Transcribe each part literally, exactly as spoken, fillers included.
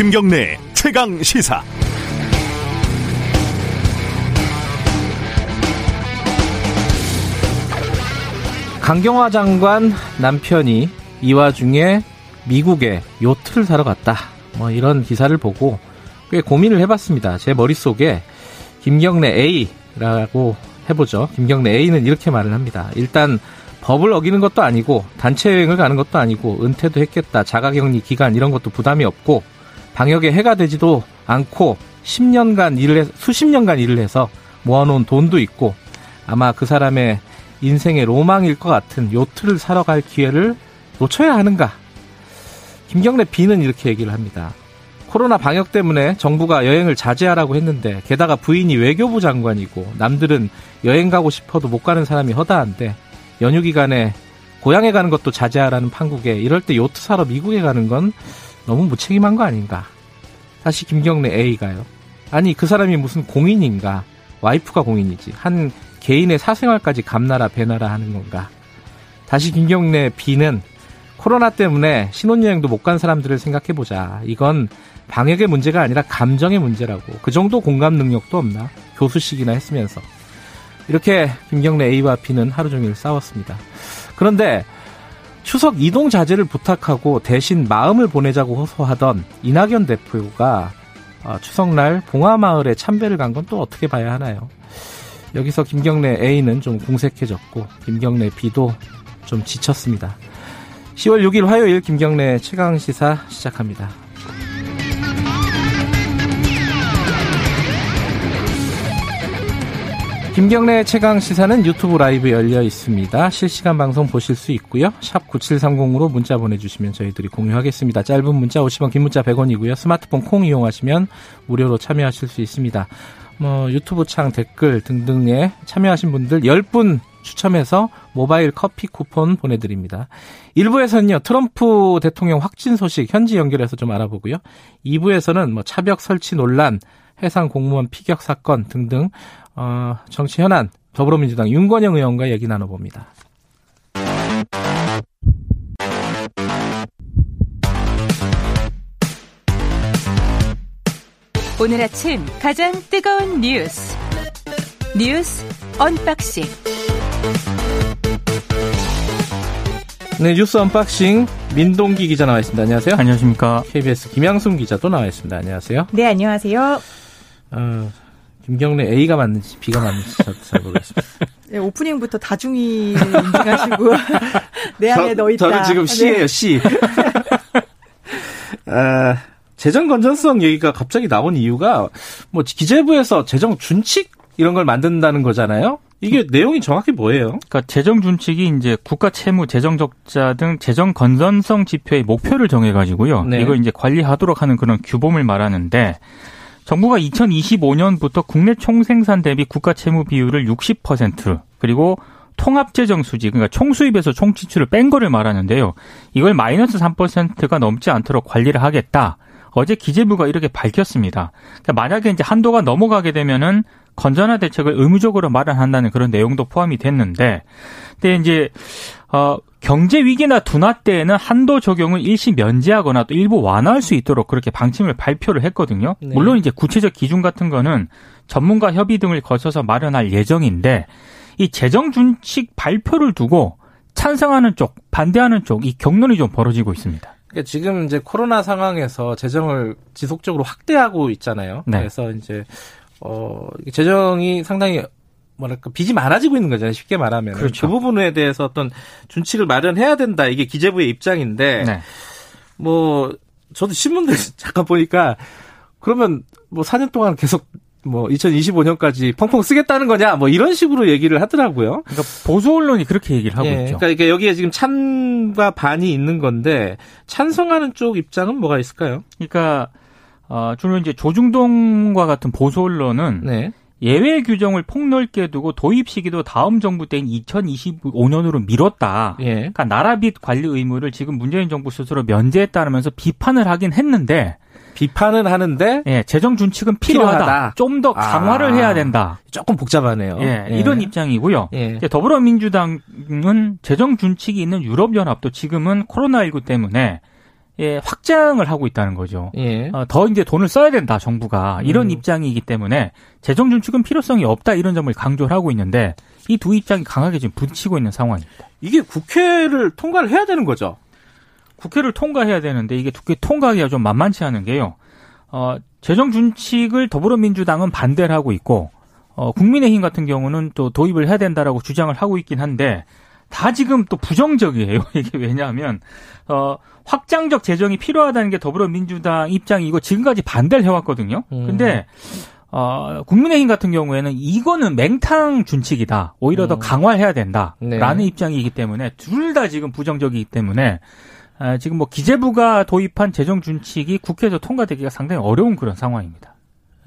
김경래 최강 시사. 강경화 장관 남편이 이 와중에 미국에 요트를 사러 갔다, 뭐 이런 기사를 보고 꽤 고민을 해봤습니다. 제 머릿속에 김경래 A라고 해보죠. 김경래 A는 이렇게 말을 합니다. 일단 법을 어기는 것도 아니고 단체 여행을 가는 것도 아니고 은퇴도 했겠다. 자가격리 기간 이런 것도 부담이 없고 방역에 해가 되지도 않고 십 년간 일을 해서, 수십 년간 일을 해서 모아놓은 돈도 있고 아마 그 사람의 인생의 로망일 것 같은 요트를 사러 갈 기회를 놓쳐야 하는가? 김경래 B는 이렇게 얘기를 합니다. 코로나 방역 때문에 정부가 여행을 자제하라고 했는데 게다가 부인이 외교부 장관이고 남들은 여행 가고 싶어도 못 가는 사람이 허다한데 연휴 기간에 고향에 가는 것도 자제하라는 판국에 이럴 때 요트 사러 미국에 가는 건 너무 무책임한 거 아닌가? 다시 김경래 A가요. 아니 그 사람이 무슨 공인인가? 와이프가 공인이지. 한 개인의 사생활까지 감나라 배나라 하는 건가? 다시 김경래 B는 코로나 때문에 신혼여행도 못 간 사람들을 생각해보자. 이건 방역의 문제가 아니라 감정의 문제라고. 그 정도 공감 능력도 없나? 교수식이나 했으면서. 이렇게 김경래 A와 B는 하루 종일 싸웠습니다. 그런데 추석 이동 자제를 부탁하고 대신 마음을 보내자고 호소하던 이낙연 대표가 추석날 봉화마을에 참배를 간 건 또 어떻게 봐야 하나요? 여기서 김경래 A는 좀 궁색해졌고 김경래 B도 좀 지쳤습니다. 시월 육일 화요일 김경래 최강시사 시작합니다. 김경래 최강시사는 유튜브 라이브 열려 있습니다. 실시간 방송 보실 수 있고요. 샵 구칠삼공으로 문자 보내주시면 저희들이 공유하겠습니다. 짧은 문자 오십 원, 긴 문자 백 원이고요. 스마트폰 콩 이용하시면 무료로 참여하실 수 있습니다. 뭐 유튜브 창 댓글 등등에 참여하신 분들 열 분 추첨해서 모바일 커피 쿠폰 보내드립니다. 일 부에서는요, 트럼프 대통령 확진 소식 현지 연결해서 좀 알아보고요. 이 부에서는 뭐 차벽 설치 논란, 해상 공무원 피격 사건 등등, 어, 정치 현안, 더불어민주당 윤건영 의원과 얘기 나눠봅니다. 오늘 아침 가장 뜨거운 뉴스. 뉴스 언박싱. 네, 뉴스 언박싱 민동기 기자 나와 있습니다. 안녕하세요. 안녕하십니까. 케이비에스 김양순 기자도 나와 있습니다. 안녕하세요. 네, 안녕하세요. 어, 김경래 A가 맞는지 B가 맞는지 잘 모르겠습니다. 네, 오프닝부터 다중이 인증하시고 내 안에 너 있다. 저는 지금 C예요. 네. C. 아, 재정 건전성 얘기가 갑자기 나온 이유가 뭐 기재부에서 재정 준칙 이런 걸 만든다는 거잖아요. 이게 내용이 정확히 뭐예요? 그러니까 재정 준칙이 이제 국가 채무, 재정 적자 등 재정 건전성 지표의 목표를 정해 가지고요. 네. 이걸 이제 관리하도록 하는 그런 규범을 말하는데 정부가 이천이십오년부터 국내 총생산 대비 국가 채무 비율을 육십 퍼센트 그리고 통합재정 수지, 그러니까 총수입에서 총지출을 뺀 거를 말하는데요. 이걸 마이너스 삼 퍼센트가 넘지 않도록 관리를 하겠다. 어제 기재부가 이렇게 밝혔습니다. 그러니까 만약에 이제 한도가 넘어가게 되면은 건전화 대책을 의무적으로 마련한다는 그런 내용도 포함이 됐는데, 근데 이제 어, 경제 위기나 둔화 때에는 한도 적용을 일시 면제하거나 또 일부 완화할 수 있도록 그렇게 방침을 발표를 했거든요. 네. 물론 이제 구체적 기준 같은 거는 전문가 협의 등을 거쳐서 마련할 예정인데, 이 재정 준칙 발표를 두고 찬성하는 쪽, 반대하는 쪽, 이 격론이 좀 벌어지고 있습니다. 그러니까 지금 이제 코로나 상황에서 재정을 지속적으로 확대하고 있잖아요. 네. 그래서 이제 어, 재정이 상당히, 뭐랄까, 빚이 많아지고 있는 거잖아요. 쉽게 말하면. 그렇죠. 그 부분에 대해서 어떤 준칙을 마련해야 된다. 이게 기재부의 입장인데, 네. 뭐, 저도 신문들 잠깐 보니까, 그러면 뭐 사 년 동안 계속 뭐 이천이십오년까지 펑펑 쓰겠다는 거냐, 뭐 이런 식으로 얘기를 하더라고요. 그러니까 보수 언론이 그렇게 얘기를 하고 네, 있죠. 그러니까 여기에 지금 찬과 반이 있는 건데, 찬성하는 쪽 입장은 뭐가 있을까요? 그러니까, 어, 주로 이제 조중동과 같은 보수 언론은 네. 예외 규정을 폭넓게 두고 도입 시기도 다음 정부 때인 이천이십오년으로 미뤘다. 예. 그러니까 나라빚 관리 의무를 지금 문재인 정부 스스로 면제했다면서 비판을 하긴 했는데 비판은 하는데 예, 재정 준칙은 필요하다. 필요하다. 좀 더 강화를 아, 해야 된다. 조금 복잡하네요. 예, 예. 이런 입장이고요. 예. 더불어민주당은 재정 준칙이 있는 유럽연합도 지금은 코로나십구 때문에 예, 확장을 하고 있다는 거죠. 예. 어, 더 이제 돈을 써야 된다, 정부가. 이런 음. 입장이기 때문에 재정 준축은 필요성이 없다, 이런 점을 강조를 하고 있는데 이 두 입장이 강하게 지금 부딪히고 있는 상황입니다. 이게 국회를 통과를 해야 되는 거죠? 국회를 통과해야 되는데 이게 국회 통과하기가 좀 만만치 않은 게요. 어, 재정 준칙을 더불어민주당은 반대를 하고 있고 어, 국민의힘 같은 경우는 또 도입을 해야 된다라고 주장을 하고 있긴 한데 다 지금 또 부정적이에요. 이게 왜냐하면 어, 확장적 재정이 필요하다는 게 더불어민주당 입장이고 지금까지 반대를 해왔거든요. 근데 어, 국민의힘 같은 경우에는 이거는 맹탕 준칙이다. 오히려 음. 더 강화해야 된다라는 네. 입장이기 때문에 둘 다 지금 부정적이기 때문에 아, 지금 뭐 기재부가 도입한 재정 준칙이 국회에서 통과되기가 상당히 어려운 그런 상황입니다.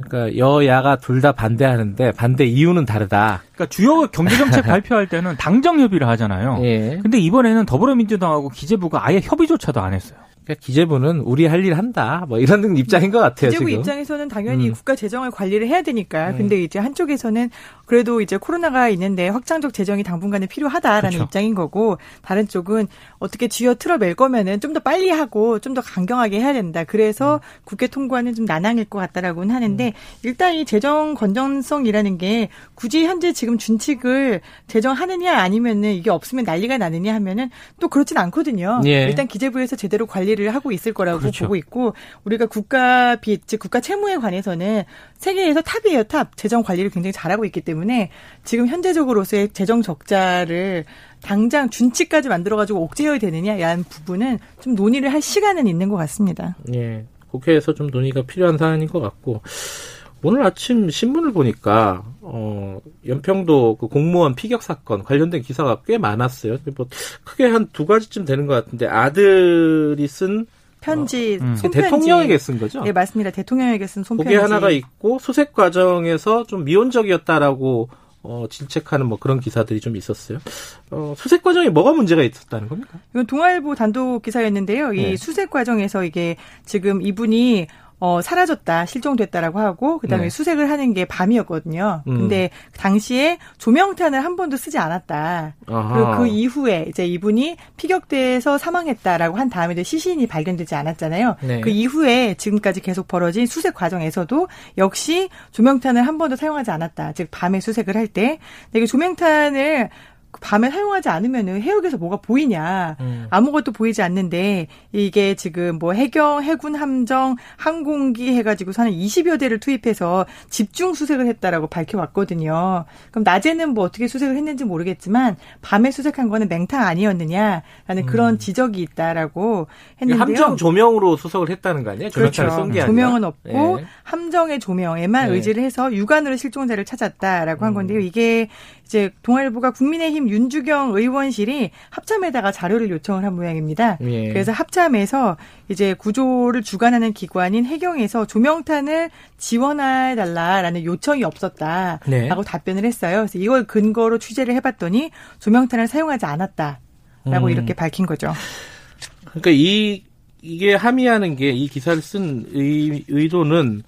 그러니까 여야가 둘 다 반대하는데 반대 이유는 다르다. 그러니까 주요 경제정책 발표할 때는 당정 협의를 하잖아요. 예. 근데 이번에는 더불어민주당하고 기재부가 아예 협의조차도 안 했어요. 그러니까 기재부는 우리 할 일 한다. 뭐 이런 입장인 것 같아요. 기재부 지금. 입장에서는 당연히 음. 국가 재정을 관리를 해야 되니까. 음. 근데 이제 한쪽에서는 그래도 이제 코로나가 있는데 확장적 재정이 당분간은 필요하다라는 그렇죠. 입장인 거고 다른 쪽은 어떻게 쥐어 틀어맬 거면은 좀 더 빨리 하고 좀 더 강경하게 해야 된다. 그래서 음. 국회 통과는 좀 난항일 것 같다라고는 하는데 음. 일단 이 재정 건전성이라는 게 굳이 현재 지금 준칙을 재정하느냐 아니면은 이게 없으면 난리가 나느냐 하면은 또 그렇진 않거든요. 예. 일단 기재부에서 제대로 관리 를 하고 있을 거라고 그렇죠. 보고 있고 우리가 국가 빚, 즉 국가 채무에 관해서는 세계에서 탑이에요, 탑. 재정 관리를 굉장히 잘하고 있기 때문에 지금 현재적으로서의 재정 적자를 당장 준칙까지 만들어가지고 억제해야 되느냐라는 부분은 좀 논의를 할 시간은 있는 것 같습니다. 예, 국회에서 좀 논의가 필요한 사안인 것 같고 오늘 아침 신문을 보니까 어, 연평도 그 공무원 피격 사건 관련된 기사가 꽤 많았어요. 뭐 크게 한 두 가지쯤 되는 것 같은데 아들이 쓴 편지, 어, 음. 손편지. 대통령에게 쓴 거죠? 네, 맞습니다. 대통령에게 쓴 손편지. 그게 하나가 있고 수색 과정에서 좀 미온적이었다라고 어, 질책하는 뭐 그런 기사들이 좀 있었어요. 어, 수색 과정에 뭐가 문제가 있었다는 겁니까? 이건 동아일보 단독 기사였는데요. 이 네. 수색 과정에서 이게 지금 이분이 어, 사라졌다, 실종됐다라고 하고, 그 다음에 네. 수색을 하는 게 밤이었거든요. 음. 근데 당시에 조명탄을 한 번도 쓰지 않았다. 아하. 그리고 그 이후에 이제 이분이 피격돼서 사망했다라고 한 다음에도 시신이 발견되지 않았잖아요. 네. 그 이후에 지금까지 계속 벌어진 수색 과정에서도 역시 조명탄을 한 번도 사용하지 않았다. 즉, 밤에 수색을 할 때. 이게 조명탄을 밤에 사용하지 않으면은 해역에서 뭐가 보이냐. 음. 아무것도 보이지 않는데 이게 지금 뭐 해경, 해군, 함정, 항공기 해가지고서 한 이십여 대를 투입해서 집중 수색을 했다라고 밝혀왔거든요. 그럼 낮에는 뭐 어떻게 수색을 했는지 모르겠지만 밤에 수색한 거는 맹탕 아니었느냐라는 그런 음. 지적이 있다라고 했는데요. 함정 조명으로 수색을 했다는 거 아니에요? 그렇죠. 쏜 게 조명은 없고 네. 함정의 조명에만 네. 의지를 해서 육안으로 실종자를 찾았다라고 음. 한 건데요. 이게 이제 동아일보가 국민의힘 윤주경 의원실이 합참에다가 자료를 요청을 한 모양입니다. 예. 그래서 합참에서 이제 구조를 주관하는 기관인 해경에서 조명탄을 지원해달라라는 요청이 없었다라고 네. 답변을 했어요. 그래서 이걸 근거로 취재를 해봤더니 조명탄을 사용하지 않았다라고 음. 이렇게 밝힌 거죠. 그러니까 이, 이게 함의하는 게 이 기사를 쓴 의, 의도는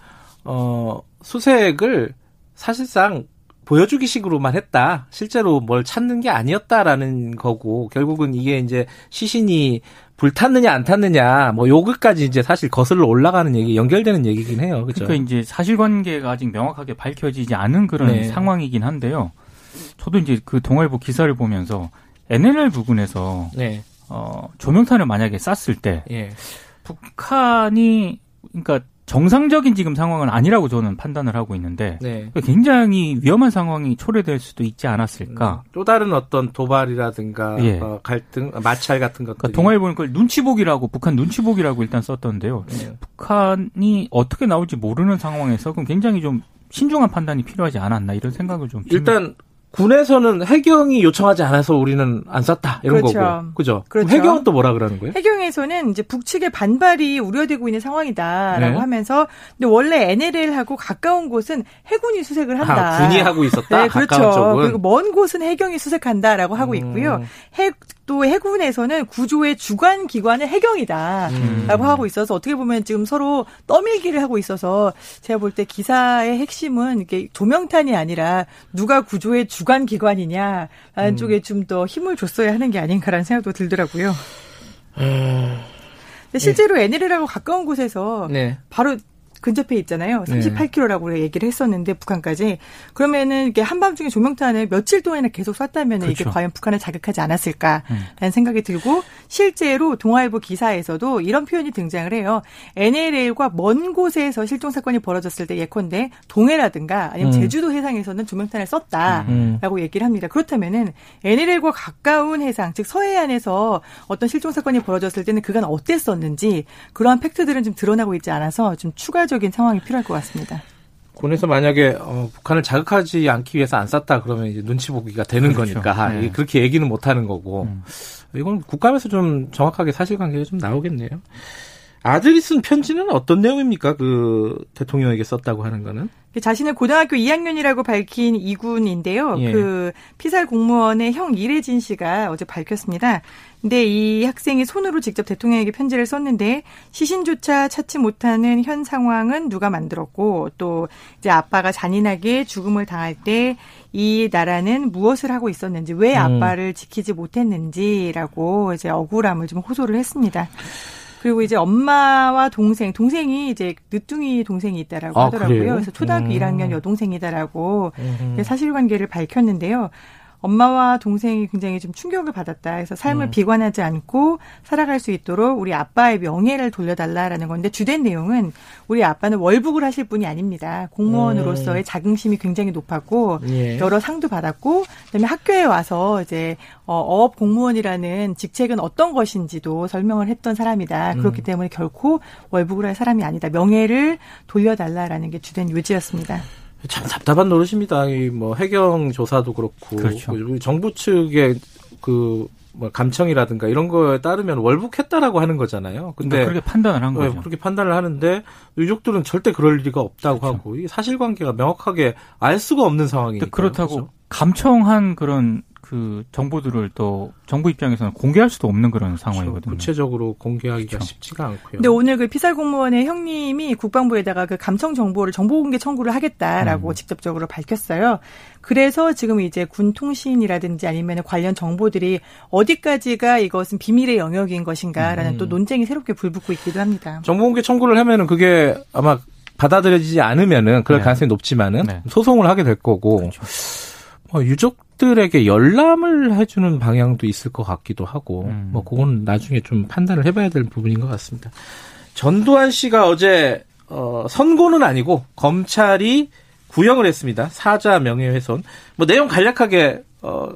어, 수색을 사실상 보여주기 식으로만 했다. 실제로 뭘 찾는 게 아니었다라는 거고, 결국은 이게 이제 시신이 불탔느냐 안 탔느냐, 뭐 요거까지 이제 사실 거슬러 올라가는 얘기, 연결되는 얘기긴 해요. 그죠? 그러니까 이제 사실관계가 아직 명확하게 밝혀지지 않은 그런 네. 상황이긴 한데요. 저도 이제 그 동아일보 기사를 보면서 엔엘엘 부근에서 네. 어, 조명탄을 만약에 쐈을 때, 네. 북한이, 그러니까 정상적인 지금 상황은 아니라고 저는 판단을 하고 있는데 네. 굉장히 위험한 상황이 초래될 수도 있지 않았을까. 음, 또 다른 어떤 도발이라든가 예. 어, 갈등, 마찰 같은 것들. 그러니까 동아일보는 그걸 눈치보기라고 북한 눈치보기라고 일단 썼던데요. 네. 북한이 어떻게 나올지 모르는 상황에서 그럼 굉장히 좀 신중한 판단이 필요하지 않았나 이런 생각을 좀. 일단 군에서는 해경이 요청하지 않아서 우리는 안 쐈다 이런 그렇죠. 거고, 그죠? 그렇죠. 해경은 또 뭐라 그러는 거예요? 해경에서는 이제 북측의 반발이 우려되고 있는 상황이다라고 네. 하면서, 근데 원래 엔엘엘하고 가까운 곳은 해군이 수색을 한다. 아, 군이 하고 있었다. 네, 가까운 그렇죠. 쪽은. 그리고 먼 곳은 해경이 수색한다라고 하고 음. 있고요. 해 또 해군에서는 구조의 주관 기관은 해경이다라고 음. 하고 있어서 어떻게 보면 지금 서로 떠밀기를 하고 있어서 제가 볼 때 기사의 핵심은 이게 조명탄이 아니라 누가 구조의 주관 기관이냐라는 음. 쪽에 좀 더 힘을 줬어야 하는 게 아닌가라는 생각도 들더라고요. 음. 근데 실제로 예. 엔엘엘하고 가까운 곳에서 네. 바로 근접해 있잖아요. 삼십팔 킬로미터라고 네. 얘기를 했었는데 북한까지. 그러면은 이게 한밤중에 조명탄을 며칠 동안이나 계속 쐈다면 그렇죠. 이게 과연 북한을 자극하지 않았을까라는 음. 생각이 들고 실제로 동아일보 기사에서도 이런 표현이 등장을 해요. 엔엘엘과 먼 곳에서 실종 사건이 벌어졌을 때 예컨대 동해라든가 아니면 음. 제주도 해상에서는 조명탄을 썼다라고 음. 얘기를 합니다. 그렇다면은 엔엘엘과 가까운 해상, 즉 서해안에서 어떤 실종 사건이 벌어졌을 때는 그간 어땠었는지 그러한 팩트들은 좀 드러나고 있지 않아서 좀 추가적인 상황이 필요할 것 같습니다. 군에서 만약에 어, 북한을 자극하지 않기 위해서 안 쐈다 그러면 이제 눈치 보기가 되는 그렇죠. 거니까 네. 그렇게 얘기는 못하는 거고 음. 이건 국감에서 좀 정확하게 사실관계가 좀 나오겠네요. 아들이 쓴 편지는 어떤 내용입니까? 그 대통령에게 썼다고 하는 거는? 자신을 고등학교 이 학년이라고 밝힌 이군인데요. 예. 그 피살 공무원의 형 이래진 씨가 어제 밝혔습니다. 근데 이 학생이 손으로 직접 대통령에게 편지를 썼는데 시신조차 찾지 못하는 현 상황은 누가 만들었고 또 이제 아빠가 잔인하게 죽음을 당할 때 이 나라는 무엇을 하고 있었는지 왜 아빠를 음. 지키지 못했는지라고 이제 억울함을 좀 호소를 했습니다. 그리고 이제 엄마와 동생, 동생이 이제 늦둥이 동생이 있다라고 아, 하더라고요. 그래요? 그래서 초등학교 음. 일 학년 여동생이다라고 음. 사실관계를 밝혔는데요. 엄마와 동생이 굉장히 좀 충격을 받았다. 그래서 삶을 음. 비관하지 않고 살아갈 수 있도록 우리 아빠의 명예를 돌려달라라는 건데 주된 내용은 우리 아빠는 월북을 하실 분이 아닙니다. 공무원으로서의 자긍심이 굉장히 높았고 예. 여러 상도 받았고 그다음에 학교에 와서 이제 어업 공무원이라는 직책은 어떤 것인지도 설명을 했던 사람이다. 그렇기 음. 때문에 결코 월북을 할 사람이 아니다. 명예를 돌려달라라는 게 주된 요지였습니다. 참 답답한 노릇입니다. 이 뭐 해경 조사도 그렇고 그렇죠. 정부 측의 그 뭐 감청이라든가 이런 거에 따르면 월북했다라고 하는 거잖아요. 근데 그러니까 그렇게 판단을 한 거죠. 네, 그렇게 판단을 하는데 유족들은 절대 그럴 리가 없다고 그렇죠. 하고 이 사실관계가 명확하게 알 수가 없는 상황이니까 그렇다고 그렇죠? 감청한 그런 그 정보들을 또 정부 입장에서는 공개할 수도 없는 그런 상황이거든요. 구체적으로 공개하기가 그렇죠. 쉽지가 않고요. 그런데 오늘 그 피살 공무원의 형님이 국방부에다가 그 감청 정보를 정보 공개 청구를 하겠다라고 음. 직접적으로 밝혔어요. 그래서 지금 이제 군 통신이라든지 아니면 관련 정보들이 어디까지가 이것은 비밀의 영역인 것인가라는 음. 또 논쟁이 새롭게 불붙고 있기도 합니다. 정보 공개 청구를 하면은 그게 아마 받아들여지지 않으면은 그럴 네. 가능성이 높지만은 네. 소송을 하게 될 거고. 그렇죠. 뭐 유족들에게 열람을 해주는 방향도 있을 것 같기도 하고 음. 뭐 그건 나중에 좀 판단을 해봐야 될 부분인 것 같습니다. 전두환 씨가 어제 어, 선고는 아니고 검찰이 구형을 했습니다. 사자 명예훼손. 뭐 내용 간략하게 어,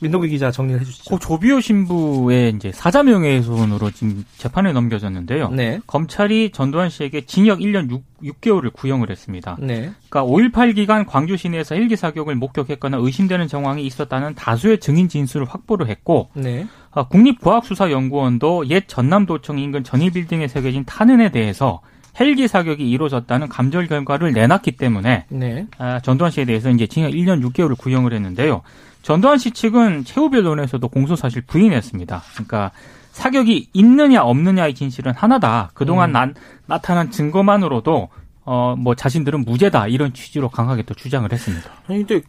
민동기 기자 정리를 해주시죠. 고 조비오 신부의 이제 사자 명예훼손으로 지금 재판에 넘겨졌는데요. 네. 검찰이 전두환 씨에게 징역 일 년 육 개월을 구형을 했습니다. 네. 그러니까 오일팔 기간 광주 시내에서 헬기 사격을 목격했거나 의심되는 정황이 있었다는 다수의 증인 진술을 확보를 했고 네. 국립과학수사연구원도 옛 전남도청 인근 전이빌딩에 새겨진 탄흔에 대해서 헬기 사격이 이루어졌다는 감절 결과를 내놨기 때문에 네. 아, 전두환 씨에 대해서 이제 징역 일 년 육 개월을 구형을 했는데요. 전두환 씨 측은 최후 변론에서도 공소사실 부인했습니다. 그러니까 사격이 있느냐 없느냐의 진실은 하나다. 그동안 음. 나, 나타난 증거만으로도 어, 뭐 자신들은 무죄다. 이런 취지로 강하게 또 주장을 했습니다. 아니 근데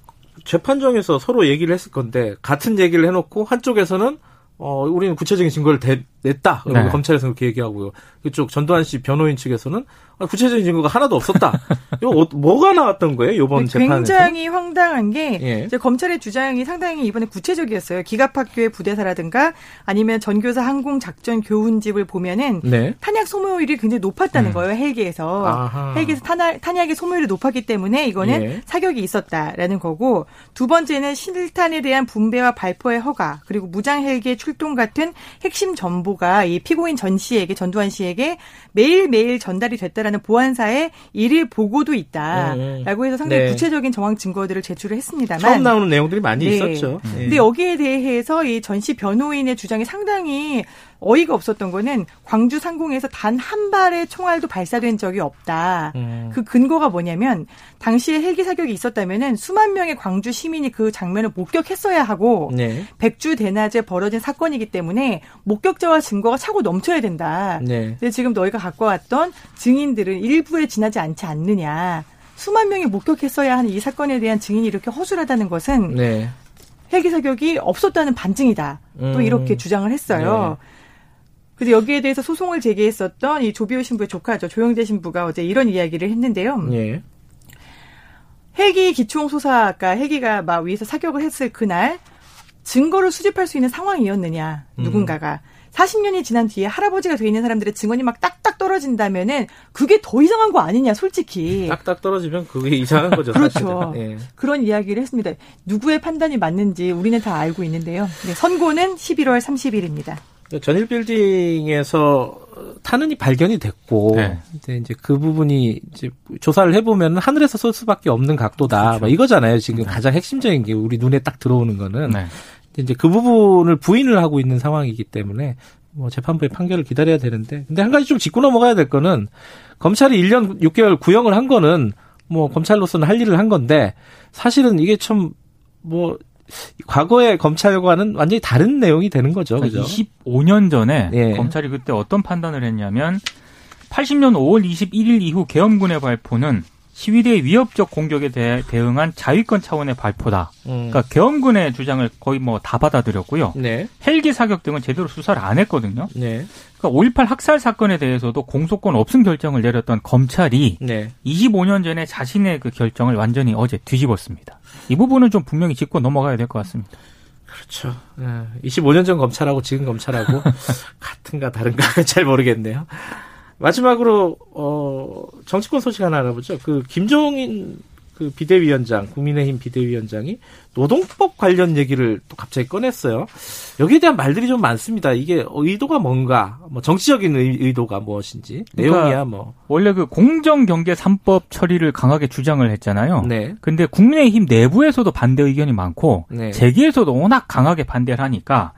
재판정에서 서로 얘기를 했을 건데 같은 얘기를 해놓고 한쪽에서는 어, 우리는 구체적인 증거를 대, 냈다. 네. 검찰에서는 그렇게 얘기하고요. 이쪽 전두환 씨 변호인 측에서는 구체적인 증거가 하나도 없었다. 이거 뭐가 나왔던 거예요? 이번 재판에서? 굉장히 황당한 게 예. 이제 검찰의 주장이 상당히 이번에 구체적이었어요. 기갑학교의 부대사라든가 아니면 전교사 항공작전 교훈집을 보면은 네. 탄약 소모율이 굉장히 높았다는 음. 거예요. 헬기에서. 아하. 헬기에서 탄약, 탄약의 소모율이 높았기 때문에 이거는 예. 사격이 있었다라는 거고 두 번째는 실탄에 대한 분배와 발포의 허가 그리고 무장 헬기의 출동 같은 핵심 전보가 이 피고인 전 씨에게 전두환 씨에게 매일매일 전달이 됐다는 보안사의 일일 보고도 있다라고 해서 상당히 네. 구체적인 정황 증거들을 제출을 했습니다만 처음 나오는 내용들이 많이 네. 있었죠. 네. 근데 여기에 대해서 이 전 씨 변호인의 주장이 상당히 어이가 없었던 거는 광주 상공에서 단 한 발의 총알도 발사된 적이 없다. 음. 그 근거가 뭐냐면 당시에 헬기 사격이 있었다면은 수만 명의 광주 시민이 그 장면을 목격했어야 하고 네. 백주 대낮에 벌어진 사건이기 때문에 목격자와 증거가 차고 넘쳐야 된다. 네. 근데 지금 너희가 갖고 왔던 증인들은 일부에 지나지 않지 않느냐. 수만 명이 목격했어야 하는 이 사건에 대한 증인이 이렇게 허술하다는 것은 네. 헬기 사격이 없었다는 반증이다. 또 음. 이렇게 주장을 했어요. 네. 그래서 여기에 대해서 소송을 제기했었던 이 조비오 신부의 조카죠. 조영재 신부가 어제 이런 이야기를 했는데요. 예. 헬기 기총소사, 그러니까 헬기가 막 위에서 사격을 했을 그날 증거를 수집할 수 있는 상황이었느냐. 음. 누군가가. 사십 년이 지난 뒤에 할아버지가 돼 있는 사람들의 증언이 막 딱딱 떨어진다면은 그게 더 이상한 거 아니냐, 솔직히. 딱딱 떨어지면 그게 이상한 거죠. 그렇죠. 예. 그런 이야기를 했습니다. 누구의 판단이 맞는지 우리는 다 알고 있는데요. 네, 선고는 십일월 삼십일입니다. 전일 빌딩에서 탄은이 발견이 됐고, 네. 근데 이제 그 부분이 이제 조사를 해보면 하늘에서 쏠 수밖에 없는 각도다. 그렇죠. 막 이거잖아요. 지금 가장 핵심적인 게 우리 눈에 딱 들어오는 거는. 네. 이제 그 부분을 부인을 하고 있는 상황이기 때문에 뭐 재판부의 판결을 기다려야 되는데, 근데 한 가지 좀 짚고 넘어가야 될 거는 검찰이 일 년 육 개월 구형을 한 거는 뭐 검찰로서는 할 일을 한 건데, 사실은 이게 참 뭐 과거의 검찰과는 완전히 다른 내용이 되는 거죠. 그러니까 그죠? 이십오 년 전에 예. 검찰이 그때 어떤 판단을 했냐면, 팔십 년 오월 이십일일 이후 계엄군의 발포는 시위대의 위협적 공격에 대해 대응한 자위권 차원의 발포다. 음. 그러니까 계엄군의 주장을 거의 뭐 다 받아들였고요. 네. 헬기 사격 등은 제대로 수사를 안 했거든요. 네. 그러니까 오일팔 학살 사건에 대해서도 공소권 없음 결정을 내렸던 검찰이 네. 이십오 년 전에 자신의 그 결정을 완전히 어제 뒤집었습니다. 이 부분은 좀 분명히 짚고 넘어가야 될 것 같습니다. 그렇죠. 이십오 년 전 검찰하고 지금 검찰하고 같은가 다른가 잘 모르겠네요. 마지막으로 어, 정치권 소식 하나 알아보죠. 그 김종인 그 비대위원장, 국민의힘 비대위원장이 노동법 관련 얘기를 또 갑자기 꺼냈어요. 여기에 대한 말들이 좀 많습니다. 이게 의도가 뭔가, 뭐 정치적인 의도가 무엇인지, 그러니까 내용이야 뭐. 원래 그 공정경계 삼법 처리를 강하게 주장을 했잖아요. 네. 근데 국민의힘 내부에서도 반대 의견이 많고 네. 재계에서도 워낙 강하게 반대를 하니까.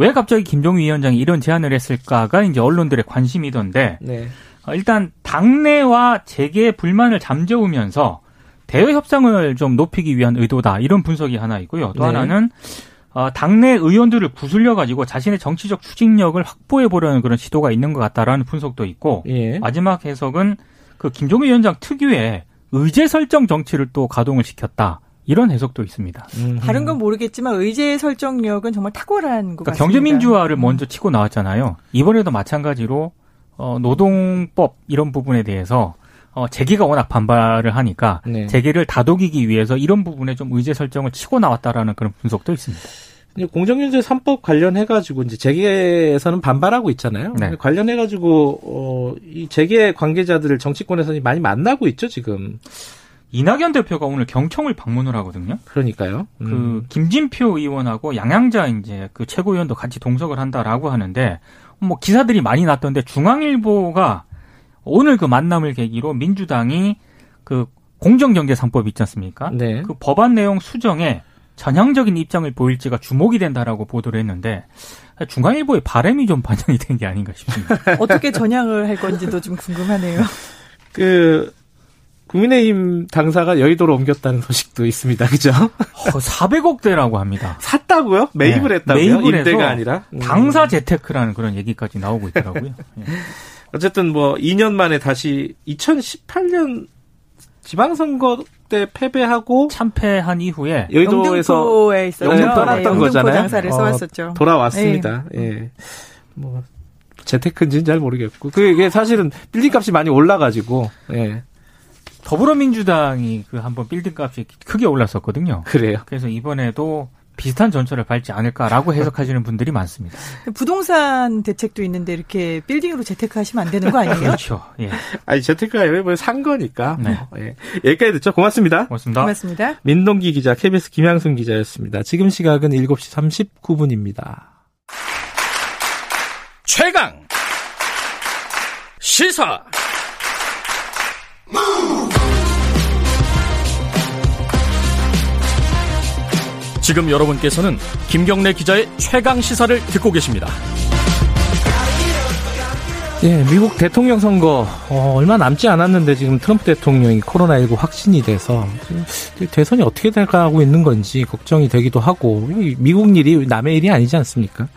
왜 갑자기 김종인 위원장이 이런 제안을 했을까가 이제 언론들의 관심이던데 네. 일단 당내와 재계의 불만을 잠재우면서 대외 협상을 좀 높이기 위한 의도다, 이런 분석이 하나 있고요. 또 네. 하나는 당내 의원들을 구슬려가지고 자신의 정치적 추진력을 확보해보려는 그런 시도가 있는 것 같다라는 분석도 있고 예. 마지막 해석은 그 김종인 위원장 특유의 의제 설정 정치를 또 가동을 시켰다. 이런 해석도 있습니다. 음흠. 다른 건 모르겠지만 의제의 설정력은 정말 탁월한 것 그러니까 같습니다. 경제민주화를 먼저 치고 나왔잖아요. 이번에도 마찬가지로 어, 노동법 이런 부분에 대해서 어, 재계가 워낙 반발을 하니까 네. 재계를 다독이기 위해서 이런 부분에 좀 의제 설정을 치고 나왔다라는 그런 분석도 있습니다. 공정경제 삼법 관련해가지고 이제 재계에서는 반발하고 있잖아요. 네. 관련해가지고 어, 이 재계 관계자들을 정치권에서는 많이 만나고 있죠, 지금. 이낙연 대표가 오늘 경청을 방문을 하거든요. 그러니까요. 음. 그 김진표 의원하고 양양자 이제 그 최고위원도 같이 동석을 한다라고 하는데, 뭐 기사들이 많이 났던데 중앙일보가 오늘 그 만남을 계기로 민주당이 그 공정경제 삼법 있지 않습니까? 네. 그 법안 내용 수정에 전향적인 입장을 보일지가 주목이 된다라고 보도를 했는데, 중앙일보의 바람이 좀 반영이 된 게 아닌가 싶습니다. 어떻게 전향을 할 건지도 좀 궁금하네요. 그 국민의힘 당사가 여의도로 옮겼다는 소식도 있습니다. 그죠? 사백억 대라고 합니다. 샀다고요? 매입을 네. 했다고요? 매입을 임대가 아니라? 당사 재테크라는 그런 얘기까지 나오고 있더라고요. 네. 어쨌든 뭐 이 년 만에 다시 이천십팔 년 지방선거 때 패배하고 참패한 이후에 여의도에서 영등 떠났던 네, 거잖아요. 장사를 써왔었죠. 어, 돌아왔습니다. 네. 예. 뭐 재테크인지는 잘 모르겠고 그게 사실은 빌딩값이 많이 올라가지고 예. 더불어민주당이 그 한번 빌딩값이 크게 올랐었거든요. 그래요. 그래서 이번에도 비슷한 전철을 밟지 않을까라고 해석하시는 분들이 많습니다. 부동산 대책도 있는데 이렇게 빌딩으로 재테크하시면 안 되는 거 아니에요? 그렇죠. 예. 아니 재테크가 왜 산 거니까. 네. 뭐. 예. 여기까지 듣죠. 고맙습니다. 고맙습니다. 고맙습니다. 민동기 기자, 케이비에스 김양순 기자였습니다. 지금 시각은 일곱 시 삼십구 분입니다. 최강 시사. 지금 여러분께서는 김경래 기자의 최강 시사를 듣고 계십니다. 예, 미국 대통령 선거 어, 얼마 남지 않았는데 지금 트럼프 대통령이 코로나십구 확진이 돼서 대선이 어떻게 돼가고 있는 건지 걱정이 되기도 하고, 미국 일이 남의 일이 아니지 않습니까?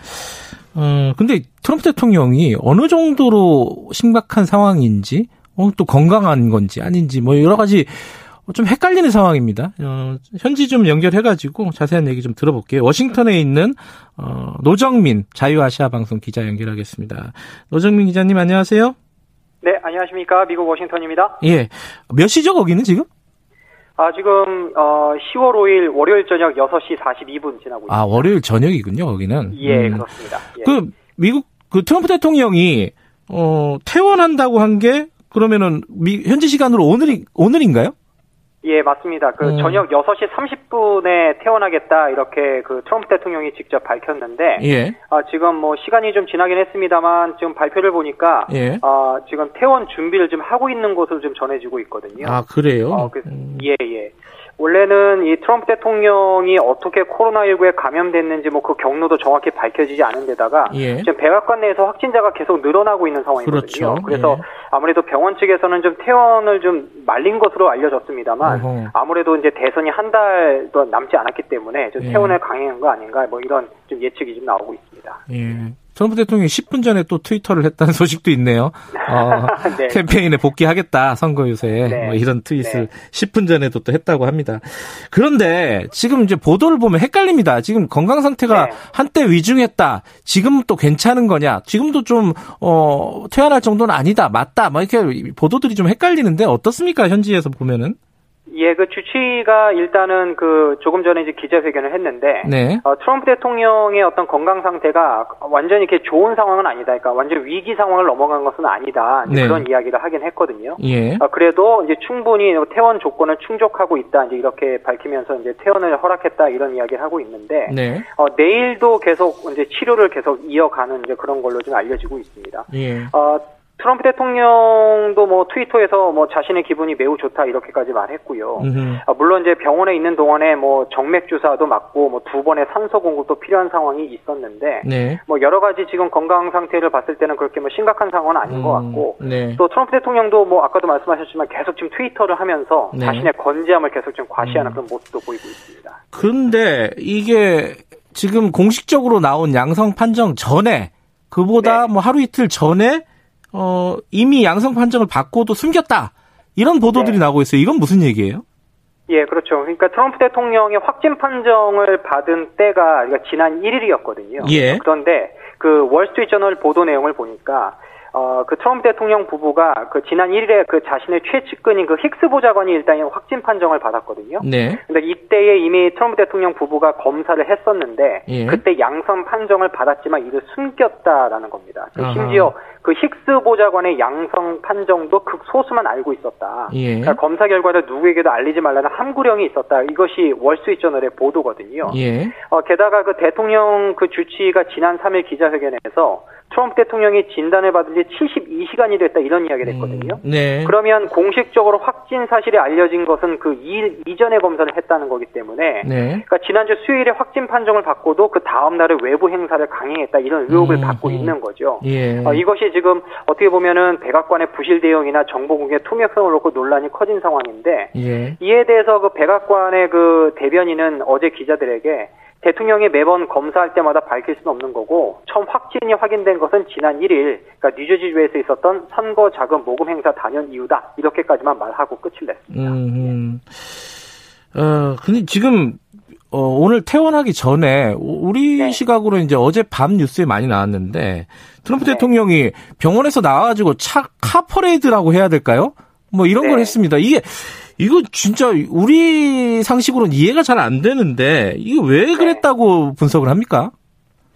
어, 근데 트럼프 대통령이 어느 정도로 심각한 상황인지, 어, 또 건강한 건지 아닌지 뭐 여러 가지 좀 헷갈리는 상황입니다. 어, 현지 좀 연결해가지고 자세한 얘기 좀 들어볼게요. 워싱턴에 있는 어, 노정민 자유아시아 방송 기자 연결하겠습니다. 노정민 기자님 안녕하세요. 네, 안녕하십니까. 미국 워싱턴입니다. 예, 몇 시죠 거기는 지금? 아, 지금 어, 시월 오일 월요일 저녁 여섯 시 사십이 분 지나고 있습니다. 아, 월요일 저녁이군요 거기는. 예, 음. 그렇습니다. 예. 그 미국 그 트럼프 대통령이 어, 퇴원한다고 한 게 그러면은 미, 현지 시간으로 오늘이 오늘인가요? 예, 맞습니다. 그 음. 저녁 여섯 시 삼십 분에 퇴원하겠다 이렇게 그 트럼프 대통령이 직접 밝혔는데, 예. 어, 지금 뭐 시간이 좀 지나긴 했습니다만 지금 발표를 보니까, 예. 어, 지금 퇴원 준비를 좀 하고 있는 것으로 좀 전해지고 있거든요. 아, 그래요? 어, 그, 음. 예, 예. 원래는 이 트럼프 대통령이 어떻게 코로나십구에 감염됐는지 뭐 그 경로도 정확히 밝혀지지 않은 데다가, 예. 지금 백악관 내에서 확진자가 계속 늘어나고 있는 상황이거든요. 그렇죠. 그래서 예. 아무래도 병원 측에서는 좀 퇴원을 좀 말린 것으로 알려졌습니다만, 어허. 아무래도 이제 대선이 한 달도 남지 않았기 때문에 좀 퇴원을 예. 강행한 거 아닌가 뭐 이런 좀 예측이 좀 나오고 있습니다. 예. 트럼프 대통령이 십 분 전에 또 트위터를 했다는 소식도 있네요. 어, 네. 캠페인에 복귀하겠다, 선거 유세에. 네. 뭐 이런 트윗을 네. 십 분 전에도 또 했다고 합니다. 그런데 지금 이제 보도를 보면 헷갈립니다. 지금 건강 상태가 네. 한때 위중했다. 지금 또 괜찮은 거냐. 지금도 좀, 어, 퇴원할 정도는 아니다. 맞다. 막 이렇게 보도들이 좀 헷갈리는데 어떻습니까? 현지에서 보면은. 예, 그 주치의가 일단은 그 조금 전에 이제 기자회견을 했는데, 네. 어, 트럼프 대통령의 어떤 건강 상태가 완전히 이렇게 좋은 상황은 아니다. 그러니까 완전 위기 상황을 넘어간 것은 아니다. 이제 네. 그런 이야기를 하긴 했거든요. 예. 어, 그래도 이제 충분히 퇴원 조건을 충족하고 있다. 이제 이렇게 밝히면서 이제 퇴원을 허락했다. 이런 이야기를 하고 있는데, 네. 어, 내일도 계속 이제 치료를 계속 이어가는 이제 그런 걸로 좀 알려지고 있습니다. 예. 어, 트럼프 대통령도 뭐 트위터에서 뭐 자신의 기분이 매우 좋다 이렇게까지 말했고요. 아, 물론 이제 병원에 있는 동안에 뭐 정맥 주사도 맞고 뭐 두 번의 산소 공급도 필요한 상황이 있었는데, 네. 뭐 여러 가지 지금 건강 상태를 봤을 때는 그렇게 뭐 심각한 상황은 아닌 음, 것 같고, 네. 또 트럼프 대통령도 뭐 아까도 말씀하셨지만 계속 지금 트위터를 하면서 네. 자신의 건재함을 계속 좀 과시하는 음. 그런 모습도 보이고 있습니다. 그런데 이게 지금 공식적으로 나온 양성 판정 전에 그보다 네. 뭐 하루 이틀 전에 어, 이미 양성 판정을 받고도 숨겼다. 이런 보도들이 네. 나오고 있어요. 이건 무슨 얘기예요? 예, 그렇죠. 그러니까 트럼프 대통령의 확진 판정을 받은 때가 그러니까 지난 일 일이었거든요. 예. 그런데 그 월스트리트저널 보도 내용을 보니까 어, 그 트럼프 대통령 부부가 그 지난 일 일에 그 자신의 최측근인 그 힉스 보좌관이 일단 확진 판정을 받았거든요. 네. 근데 이때에 이미 트럼프 대통령 부부가 검사를 했었는데, 예. 그때 양성 판정을 받았지만 이를 숨겼다라는 겁니다. 그 심지어 그 힉스 보좌관의 양성 판정도 극소수만 알고 있었다. 예. 그러니까 검사 결과를 누구에게도 알리지 말라는 함구령이 있었다. 이것이 월스트리트저널의 보도거든요. 예. 어, 게다가 그 대통령 그 주치의가 지난 삼 일 기자회견에서 트럼프 대통령이 진단을 받은 지 칠십이 시간이 됐다 이런 이야기를 했거든요. 음, 네. 그러면 공식적으로 확진 사실이 알려진 것은 그 이 일 이전에 검사를 했다는 거기 때문에 네. 그러니까 지난주 수요일에 확진 판정을 받고도 그 다음 날에 외부 행사를 강행했다 이런 의혹을 음, 받고 음. 있는 거죠. 예. 어, 이것이 지금 어떻게 보면은 백악관의 부실 대응이나 정보공개 투명성을 놓고 논란이 커진 상황인데 예. 이에 대해서 그 백악관의 그 대변인은 어제 기자들에게 대통령이 매번 검사할 때마다 밝힐 수는 없는 거고 처음 확진이 확인된 것은 지난 일 일 그러니까 뉴저지주에서 있었던 선거 자금 모금 행사 단연 이유다 이렇게까지만 말하고 끝을 냈습니다. 음, 어, 근데 지금 어, 오늘 퇴원하기 전에 우리 네. 시각으로 이제 어제 밤 뉴스에 많이 나왔는데 트럼프 네. 대통령이 병원에서 나와가지고 차 카퍼레이드라고 해야 될까요? 뭐 이런 네. 걸 했습니다. 이게 이거 진짜 우리 상식으로는 이해가 잘 안 되는데 이게 왜 그랬다고 네. 분석을 합니까?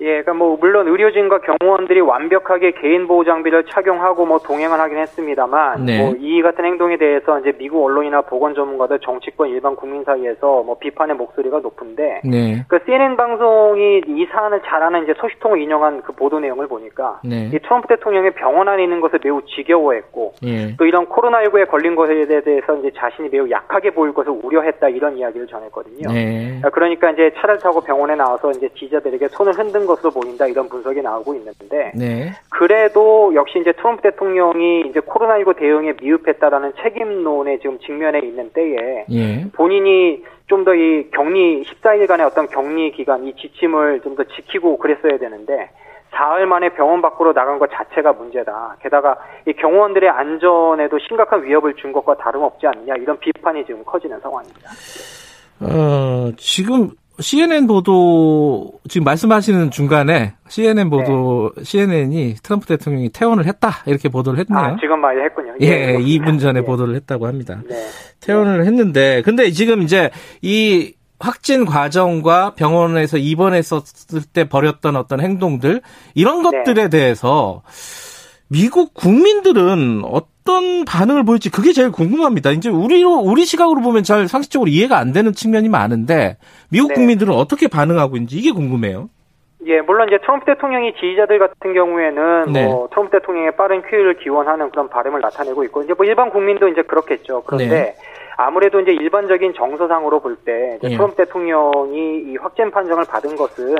예, 그러니까 뭐 물론 의료진과 경호원들이 완벽하게 개인 보호 장비를 착용하고 뭐 동행을 하긴 했습니다만, 네. 뭐 이 같은 행동에 대해서 이제 미국 언론이나 보건 전문가들, 정치권 일반 국민 사이에서 뭐 비판의 목소리가 높은데, 네. 그 씨엔엔 방송이 이 사안을 잘 아는 이제 소식통을 인용한 그 보도 내용을 보니까, 네. 이 트럼프 대통령이 병원 안에 있는 것을 매우 지겨워했고, 네. 또 이런 코로나십구에 걸린 것에 대해서 이제 자신이 매우 약하게 보일 것을 우려했다 이런 이야기를 전했거든요. 네. 그러니까 이제 차를 타고 병원에 나와서 이제 기자들에게 손을 흔든 것으로 보인다 이런 분석이 나오고 있는데 네. 그래도 역시 이제 트럼프 대통령이 이제 코로나십구 대응에 미흡했다라는 책임론에 지금 직면해 있는 때에 예. 본인이 좀 더 이 격리 십사 일간의 어떤 격리 기간 이 지침을 좀 더 지키고 그랬어야 되는데 사흘 만에 병원 밖으로 나간 것 자체가 문제다. 게다가 이 경호원들의 안전에도 심각한 위협을 준 것과 다름없지 않느냐, 이런 비판이 지금 커지는 상황입니다. 어, 지금 씨엔엔 보도, 지금 말씀하시는 중간에 씨엔엔 보도, 네. 씨엔엔이 트럼프 대통령이 퇴원을 했다, 이렇게 보도를 했네요. 아, 지금 많이 했군요. 예, 예, 이 분 전에 예. 보도를 했다고 합니다. 네. 퇴원을 했는데, 근데 지금 이제 이 확진 과정과 병원에서 입원했었을 때 벌였던 어떤 행동들, 이런 것들에 네. 대해서 미국 국민들은 어떤 반응을 보일지 그게 제일 궁금합니다. 이제 우리로, 우리 시각으로 보면 잘 상식적으로 이해가 안 되는 측면이 많은데, 미국 네. 국민들은 어떻게 반응하고 있는지 이게 궁금해요. 예, 물론 이제 트럼프 대통령이 지지자들 같은 경우에는 네. 뭐 트럼프 대통령의 빠른 쾌유를 기원하는 그런 발음을 나타내고 있고, 이제 뭐 일반 국민도 이제 그렇겠죠. 그런데 네. 아무래도 이제 일반적인 정서상으로 볼 때 예. 트럼프 대통령이 이 확진 판정을 받은 것은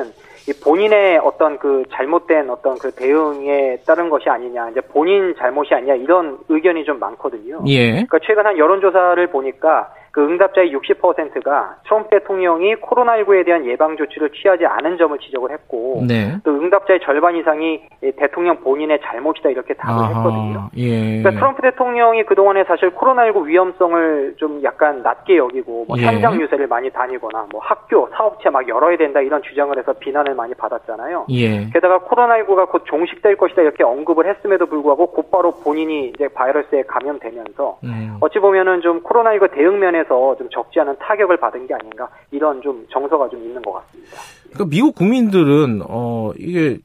이 본인의 어떤 그 잘못된 어떤 그 대응에 따른 것이 아니냐, 이제 본인 잘못이 아니냐, 이런 의견이 좀 많거든요. 예. 그러니까 최근 한 여론조사를 보니까 그 응답자의 육십 퍼센트가 트럼프 대통령이 코로나십구에 대한 예방 조치를 취하지 않은 점을 지적을 했고, 네. 또 응답자의 절반 이상이 대통령 본인의 잘못이다, 이렇게 답을 아하, 했거든요. 예. 그러니까 트럼프 대통령이 그동안에 사실 코로나십구 위험성을 좀 약간 낮게 여기고, 뭐 예. 현장 유세를 많이 다니거나, 뭐 학교, 사업체 막 열어야 된다, 이런 주장을 해서 비난을 많이 받았잖아요. 예. 게다가 코로나십구가 곧 종식될 것이다, 이렇게 언급을 했음에도 불구하고 곧바로 본인이 이제 바이러스에 감염되면서 음. 어찌 보면은 좀 코로나십구 대응면에 좀 적지 않은 타격을 받은 게 아닌가, 이런 좀 정서가 좀 있는 것 같습니다. 그러니까 미국 국민들은 어 이게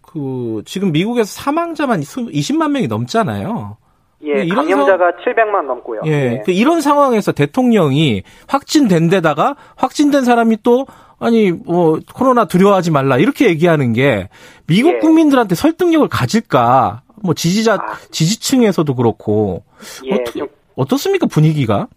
그 지금 미국에서 사망자만 이십만 명이 넘잖아요. 예, 이런 감염자가 사... 칠백만 넘고요. 예, 예. 그 이런 상황에서 대통령이 확진된 데다가 확진된 사람이 또 아니 뭐 코로나 두려워하지 말라 이렇게 얘기하는 게 미국 예. 국민들한테 설득력을 가질까? 뭐 지지자 아. 지지층에서도 그렇고 예, 어떻게, 좀... 어떻습니까 분위기가?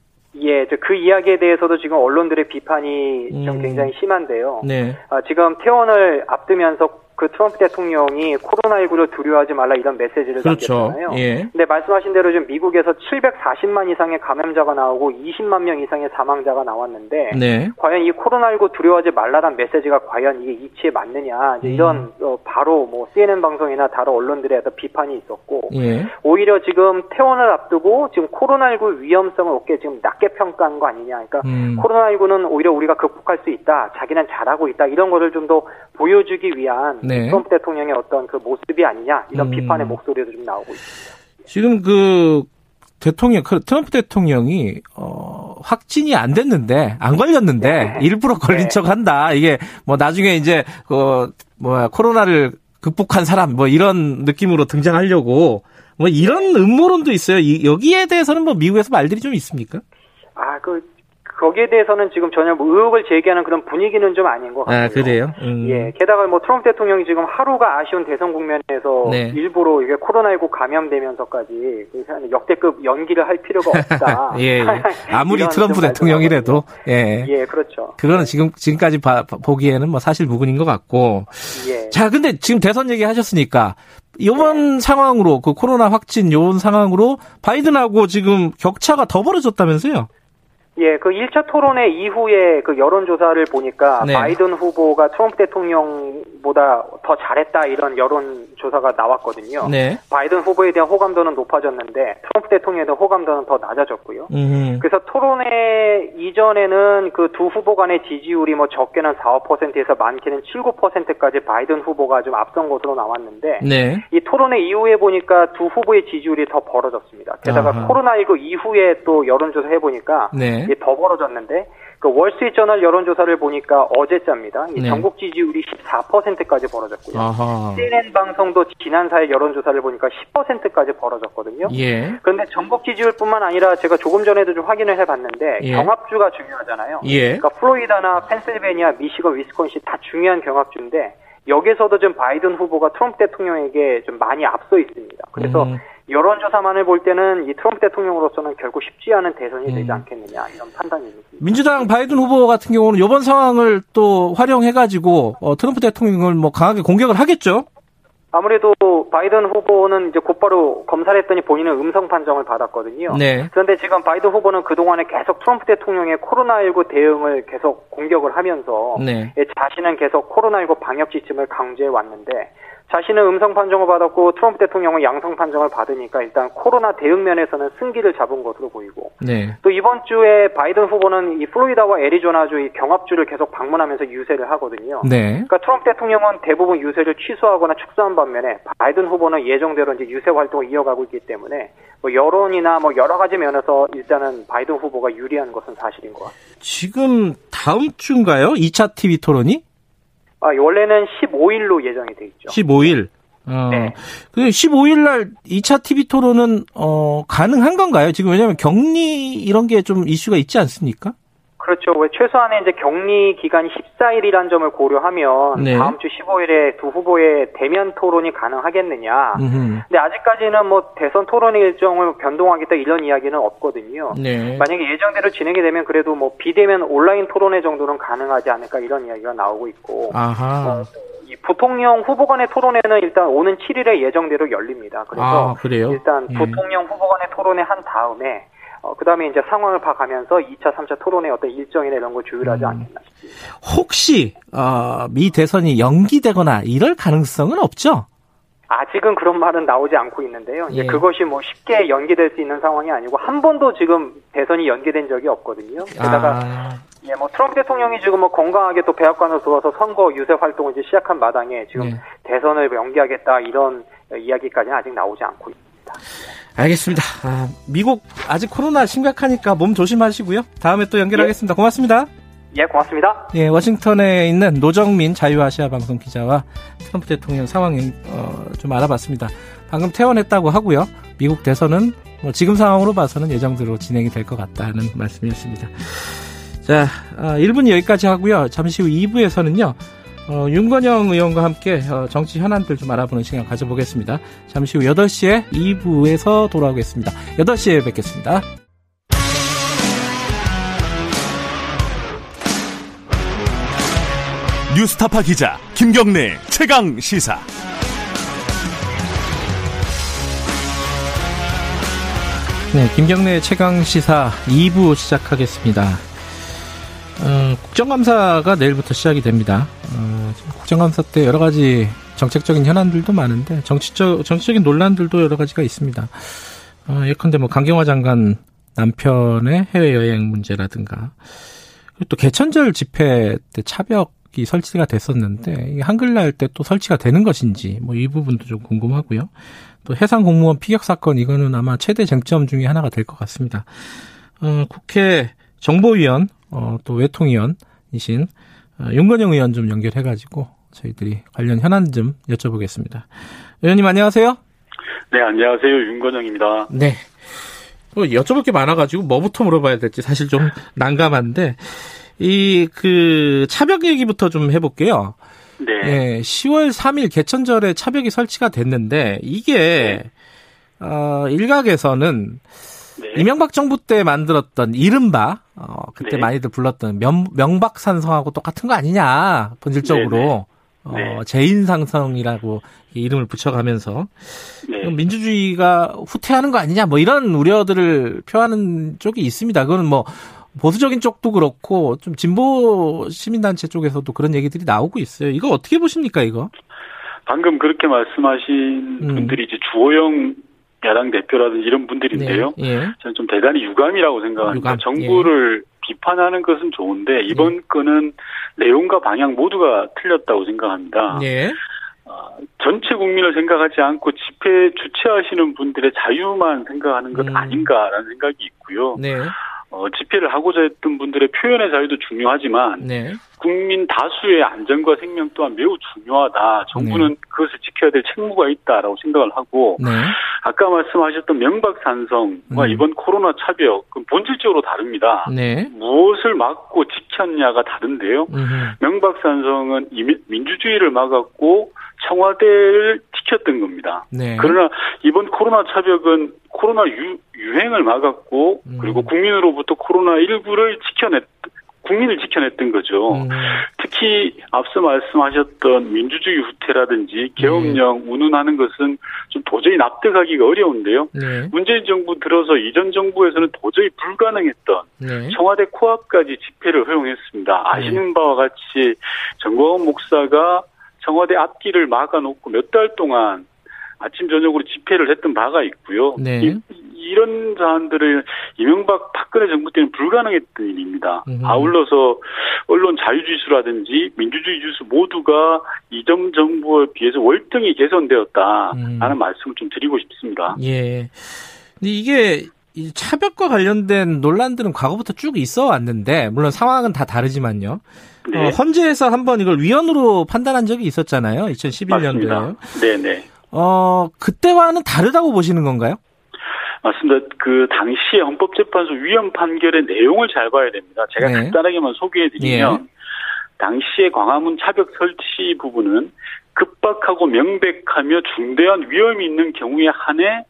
예, 그 이야기에 대해서도 지금 언론들의 비판이 음. 좀 굉장히 심한데요. 네. 아, 지금 퇴원을 앞두면서 그 트럼프 대통령이 코로나십구를 두려워하지 말라 이런 메시지를 남겼잖아요. 그렇죠. 예. 근데 말씀하신 대로 지금 미국에서 칠백사십만 이상의 감염자가 나오고 이십만 명 이상의 사망자가 나왔는데 네. 과연 이 코로나십구 두려워하지 말라란 메시지가 과연 이게 이치에 맞느냐 이제 이런 음. 어, 바로 뭐 씨엔엔 방송이나 다른 언론들에 대한 비판이 있었고 예. 오히려 지금 퇴원을 앞두고 지금 코로나십구 위험성을 어깨 지금 낮게 평가한 거 아니냐. 그러니까 음. 코로나십구는 오히려 우리가 극복할 수 있다. 자기는 잘하고 있다. 이런 거를 좀 더 보여주기 위한 네. 트럼프 대통령의 어떤 그 모습이 아니냐 이런 음. 비판의 목소리도 좀 나오고 있습니다. 지금 그 대통령 트럼프 대통령이 어, 확진이 안 됐는데 안 걸렸는데 네. 일부러 걸린 네. 척한다. 이게 뭐 나중에 이제 어, 뭐야 코로나를 극복한 사람 뭐 이런 느낌으로 등장하려고 뭐 이런 음모론도 있어요. 이, 여기에 대해서는 뭐 미국에서 말들이 좀 있습니까? 아 그. 거기에 대해서는 지금 전혀 의혹을 제기하는 그런 분위기는 좀 아닌 것 같아요. 아, 그래요? 음. 예. 게다가 뭐 트럼프 대통령이 지금 하루가 아쉬운 대선 국면에서 네. 일부러 이게 코로나십구 감염되면서까지 역대급 연기를 할 필요가 없다. 예. 아무리 트럼프 대통령이라도. 예. 예, 그렇죠. 그거는 지금, 지금까지 봐, 보기에는 뭐 사실 무근인 것 같고. 예. 자, 근데 지금 대선 얘기 하셨으니까. 요번 네. 상황으로, 그 코로나 확진 요번 상황으로 바이든하고 지금 격차가 더 벌어졌다면서요? 예, 그 일 차 토론회 이후에 그 여론조사를 보니까 네. 바이든 후보가 트럼프 대통령보다 더 잘했다 이런 여론조사가 나왔거든요. 네. 바이든 후보에 대한 호감도는 높아졌는데 트럼프 대통령에 대한 호감도는 더 낮아졌고요. 음. 그래서 토론회 이전에는 그 두 후보 간의 지지율이 뭐 적게는 사, 오 퍼센트에서 많게는 칠, 구 퍼센트까지 바이든 후보가 좀 앞선 것으로 나왔는데 네. 이 토론회 이후에 보니까 두 후보의 지지율이 더 벌어졌습니다. 게다가 아하. 코로나십구 이후에 또 여론조사 해보니까 네. 더 벌어졌는데 그 월스트리트저널 여론조사를 보니까 어제자입니다. 네. 전국 지지율이 십사 퍼센트까지 벌어졌고요. 아하. 씨엔엔 방송도 지난 사일 여론조사를 보니까 십 퍼센트까지 벌어졌거든요. 예. 그런데 전국 지지율뿐만 아니라 제가 조금 전에도 좀 확인을 해봤는데 예. 경합주가 중요하잖아요. 예. 그러니까 플로리다나 펜실베니아, 미시건, 위스콘신 다 중요한 경합주인데 여기서도 지금 바이든 후보가 트럼프 대통령에게 좀 많이 앞서 있습니다. 그래서 음. 여론조사만을 볼 때는 이 트럼프 대통령으로서는 결국 쉽지 않은 대선이 되지 않겠느냐 이런 판단입니다. 민주당 바이든 후보 같은 경우는 이번 상황을 또 활용해가지고 어, 트럼프 대통령을 뭐 강하게 공격을 하겠죠? 아무래도 바이든 후보는 이제 곧바로 검사를 했더니 본인은 음성 판정을 받았거든요. 네. 그런데 지금 바이든 후보는 그동안에 계속 트럼프 대통령의 코로나십구 대응을 계속 공격을 하면서 네. 자신은 계속 코로나십구 방역 지침을 강조해 왔는데 자신은 음성 판정을 받았고 트럼프 대통령은 양성 판정을 받으니까 일단 코로나 대응 면에서는 승기를 잡은 것으로 보이고, 네. 또 이번 주에 바이든 후보는 이 플로리다와 애리조나주 이 경합주를 계속 방문하면서 유세를 하거든요. 네. 그러니까 트럼프 대통령은 대부분 유세를 취소하거나 축소한 반면에 바이든 후보는 예정대로 이제 유세 활동을 이어가고 있기 때문에 뭐 여론이나 뭐 여러 가지 면에서 일단은 바이든 후보가 유리한 것은 사실인 것 같습니다. 지금 다음 주인가요? 이 차 티비 토론이? 아, 원래는 십오일로 예정이 돼 있죠. 십오일. 어. 네. 그 십오일날 이 차 티비 토론은, 어, 가능한 건가요? 지금 왜냐면 격리 이런 게 좀 이슈가 있지 않습니까? 그렇죠. 왜 최소한의 이제 격리 기간이 십사일이라는 점을 고려하면, 네. 다음 주 십오일에 두 후보의 대면 토론이 가능하겠느냐. 음흠. 근데 아직까지는 뭐 대선 토론 일정을 변동하겠다 이런 이야기는 없거든요. 네. 만약에 예정대로 진행이 되면 그래도 뭐 비대면 온라인 토론회 정도는 가능하지 않을까 이런 이야기가 나오고 있고. 아하. 어, 이 부통령 후보 간의 토론회는 일단 오는 칠일에 예정대로 열립니다. 그래서 아, 그래요? 일단 예. 부통령 후보 간의 토론회 한 다음에 어, 그 다음에 이제 상황을 봐가면서 이 차, 삼 차 토론회 어떤 일정이나 이런 걸 조율하지 음. 않겠나 싶습니다. 혹시, 어, 미 대선이 연기되거나 이럴 가능성은 없죠? 아직은 그런 말은 나오지 않고 있는데요. 이제 예. 그것이 뭐 쉽게 연기될 수 있는 상황이 아니고, 한 번도 지금 대선이 연기된 적이 없거든요. 게다가, 아. 예, 뭐 트럼프 대통령이 지금 뭐 건강하게 또 백악관으로 들어와서 선거 유세 활동을 이제 시작한 마당에 지금 예. 대선을 연기하겠다 이런 이야기까지는 아직 나오지 않고 있습니다. 알겠습니다. 아, 미국 아직 코로나 심각하니까 몸 조심하시고요. 다음에 또 연결하겠습니다. 예. 고맙습니다. 예, 고맙습니다. 예, 워싱턴에 있는 노정민 자유아시아 방송 기자와 트럼프 대통령 상황 어, 좀 알아봤습니다. 방금 퇴원했다고 하고요. 미국 대선은 뭐 지금 상황으로 봐서는 예정대로 진행이 될 것 같다는 말씀이었습니다. 자, 아, 일 분 여기까지 하고요. 잠시 후 이 부에서는요. 어, 윤건영 의원과 함께 어, 정치 현안들 좀 알아보는 시간 가져보겠습니다. 잠시 후 여덟 시에 이 부에서 돌아오겠습니다. 여덟 시에 뵙겠습니다. 뉴스타파 기자 김경래 최강 시사. 네, 김경래 최강 시사 이 부 시작하겠습니다. 어, 국정감사가 내일부터 시작이 됩니다. 어, 국정감사 때 여러 가지 정책적인 현안들도 많은데 정치적, 정치적인 논란들도 여러 가지가 있습니다. 어, 예컨대 뭐 강경화 장관 남편의 해외여행 문제라든가, 그리고 또 개천절 집회 때 차벽이 설치가 됐었는데 한글날 때 또 설치가 되는 것인지 뭐 이 부분도 좀 궁금하고요. 또 해상 공무원 피격 사건, 이거는 아마 최대 쟁점 중에 하나가 될 것 같습니다. 어, 국회 정보위원, 어, 또 외통위원이신 윤건영 의원 좀 연결해가지고 저희들이 관련 현안 좀 여쭤보겠습니다. 의원님 안녕하세요. 네, 안녕하세요. 윤건영입니다. 네. 뭐 여쭤볼 게 많아가지고 뭐부터 물어봐야 될지 사실 좀 난감한데, 이 그 차벽 얘기부터 좀 해볼게요. 네. 네, 시월 삼일 개천절에 차벽이 설치가 됐는데 이게 네. 어, 일각에서는 네. 이명박 정부 때 만들었던 이른바 어, 그때 네. 많이들 불렀던 명, 명박산성하고 똑같은 거 아니냐, 본질적으로 네. 네. 어, 재인상성이라고 이름을 붙여가면서 네. 민주주의가 후퇴하는 거 아니냐, 뭐 이런 우려들을 표하는 쪽이 있습니다. 그건 뭐 보수적인 쪽도 그렇고 좀 진보 시민단체 쪽에서도 그런 얘기들이 나오고 있어요. 이거 어떻게 보십니까, 이거? 방금 그렇게 말씀하신 음. 분들이 이제 주호영 야당 대표라든지 이런 분들인데요. 예, 예. 저는 좀 대단히 유감이라고 생각합니다. 유감, 정부를 예. 비판하는 것은 좋은데 이번 예. 건은 내용과 방향 모두가 틀렸다고 생각합니다. 예. 어, 전체 국민을 생각하지 않고 집회 주최하시는 분들의 자유만 생각하는 것 음. 아닌가라는 생각이 있고요. 네. 어, 집회를 하고자 했던 분들의 표현의 자유도 중요하지만 네. 국민 다수의 안전과 생명 또한 매우 중요하다. 정부는 네. 그것을 지켜야 될 책무가 있다라고 생각을 하고 네. 아까 말씀하셨던 명박산성과 음. 이번 코로나 차벽은 본질적으로 다릅니다. 네. 무엇을 막고 지켰냐가 다른데요. 음. 명박산성은 민주주의를 막았고 청와대를 지켰던 겁니다. 네. 그러나 이번 코로나 차벽은 코로나 유, 유행을 막았고 음. 그리고 국민으로부터 코로나십구를 지켜냈, 국민을 지켜냈던 거죠. 음. 특히 앞서 말씀하셨던 민주주의 후퇴라든지 계엄령 네. 운운하는 것은 좀 도저히 납득하기가 어려운데요. 네. 문재인 정부 들어서 이전 정부에서는 도저히 불가능했던 네. 청와대 코앞까지 집회를 허용했습니다. 아시는 바와 같이 정광훈 목사가 청와대 앞길을 막아놓고 몇 달 동안 아침 저녁으로 집회를 했던 바가 있고요. 네. 이, 이런 사안들을 이명박 박근혜 정부 때는 불가능했던 일입니다. 음. 아울러서 언론 자유지수라든지 민주주의 지수 모두가 이전 정부에 비해서 월등히 개선되었다라는 음. 말씀을 좀 드리고 싶습니다. 예. 근데 이게 이 차벽과 관련된 논란들은 과거부터 쭉 있어 왔는데, 물론 상황은 다 다르지만요. 네. 어, 헌재에서 한번 이걸 위헌으로 판단한 적이 있었잖아요. 이천십일 년도에. 네네. 어, 그때와는 다르다고 보시는 건가요? 맞습니다. 그 당시에 헌법재판소 위헌 판결의 내용을 잘 봐야 됩니다. 제가 네. 간단하게만 소개해드리면 예. 당시에 광화문 차벽 설치 부분은 급박하고 명백하며 중대한 위험이 있는 경우에 한해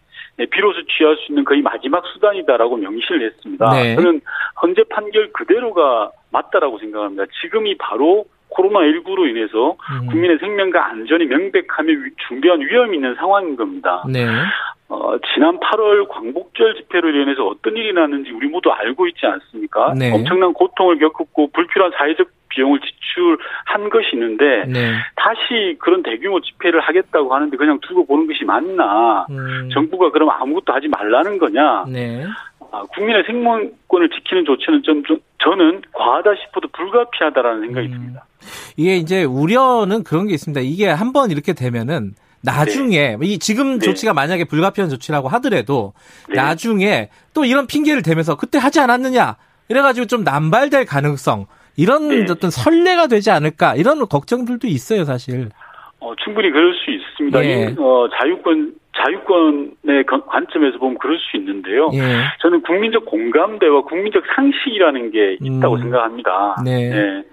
비로소 취할 수 있는 거의 마지막 수단이다라고 명시를 했습니다. 네. 저는 헌재 판결 그대로가 맞다라고 생각합니다. 지금이 바로 코로나십구로 인해서 음. 국민의 생명과 안전이 명백하며 중대한 위험이 있는 상황인 겁니다. 네. 어, 지난 팔월 광복절 집회로 인해서 어떤 일이 났는지 우리 모두 알고 있지 않습니까? 네. 엄청난 고통을 겪었고 불필요한 사회적 비용을 지출한 것이 있는데 네. 다시 그런 대규모 집회를 하겠다고 하는데 그냥 두고 보는 것이 맞나? 음. 정부가 그럼 아무것도 하지 말라는 거냐? 네. 아, 국민의 생명권을 지키는 조치는 좀, 좀 저는 과하다 싶어도 불가피하다라는 생각이 음. 듭니다. 이게 이제 우려는 그런 게 있습니다. 이게 한번 이렇게 되면은 나중에 네. 이 지금 네. 조치가 만약에 불가피한 조치라고 하더라도 네. 나중에 또 이런 핑계를 대면서 그때 하지 않았느냐 이래가지고 좀 남발될 가능성 이런 네. 어떤 선례가 되지 않을까 이런 걱정들도 있어요 사실. 어, 충분히 그럴 수 있습니다. 예. 어, 자유권 자유권의 관점에서 보면 그럴 수 있는데요. 예. 저는 국민적 공감대와 국민적 상식이라는 게 있다고 음. 생각합니다. 네. 네.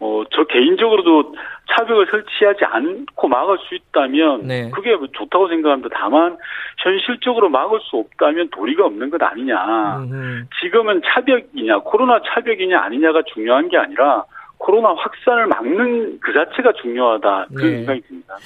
어, 저 개인적으로도 차벽을 설치하지 않고 막을 수 있다면 네. 그게 좋다고 생각합니다. 다만 현실적으로 막을 수 없다면 도리가 없는 것 아니냐. 음. 지금은 차벽이냐 코로나 차벽이냐 아니냐가 중요한 게 아니라 코로나 확산을 막는 그 자체가 중요하다. 그런 네. 생각이 듭니다.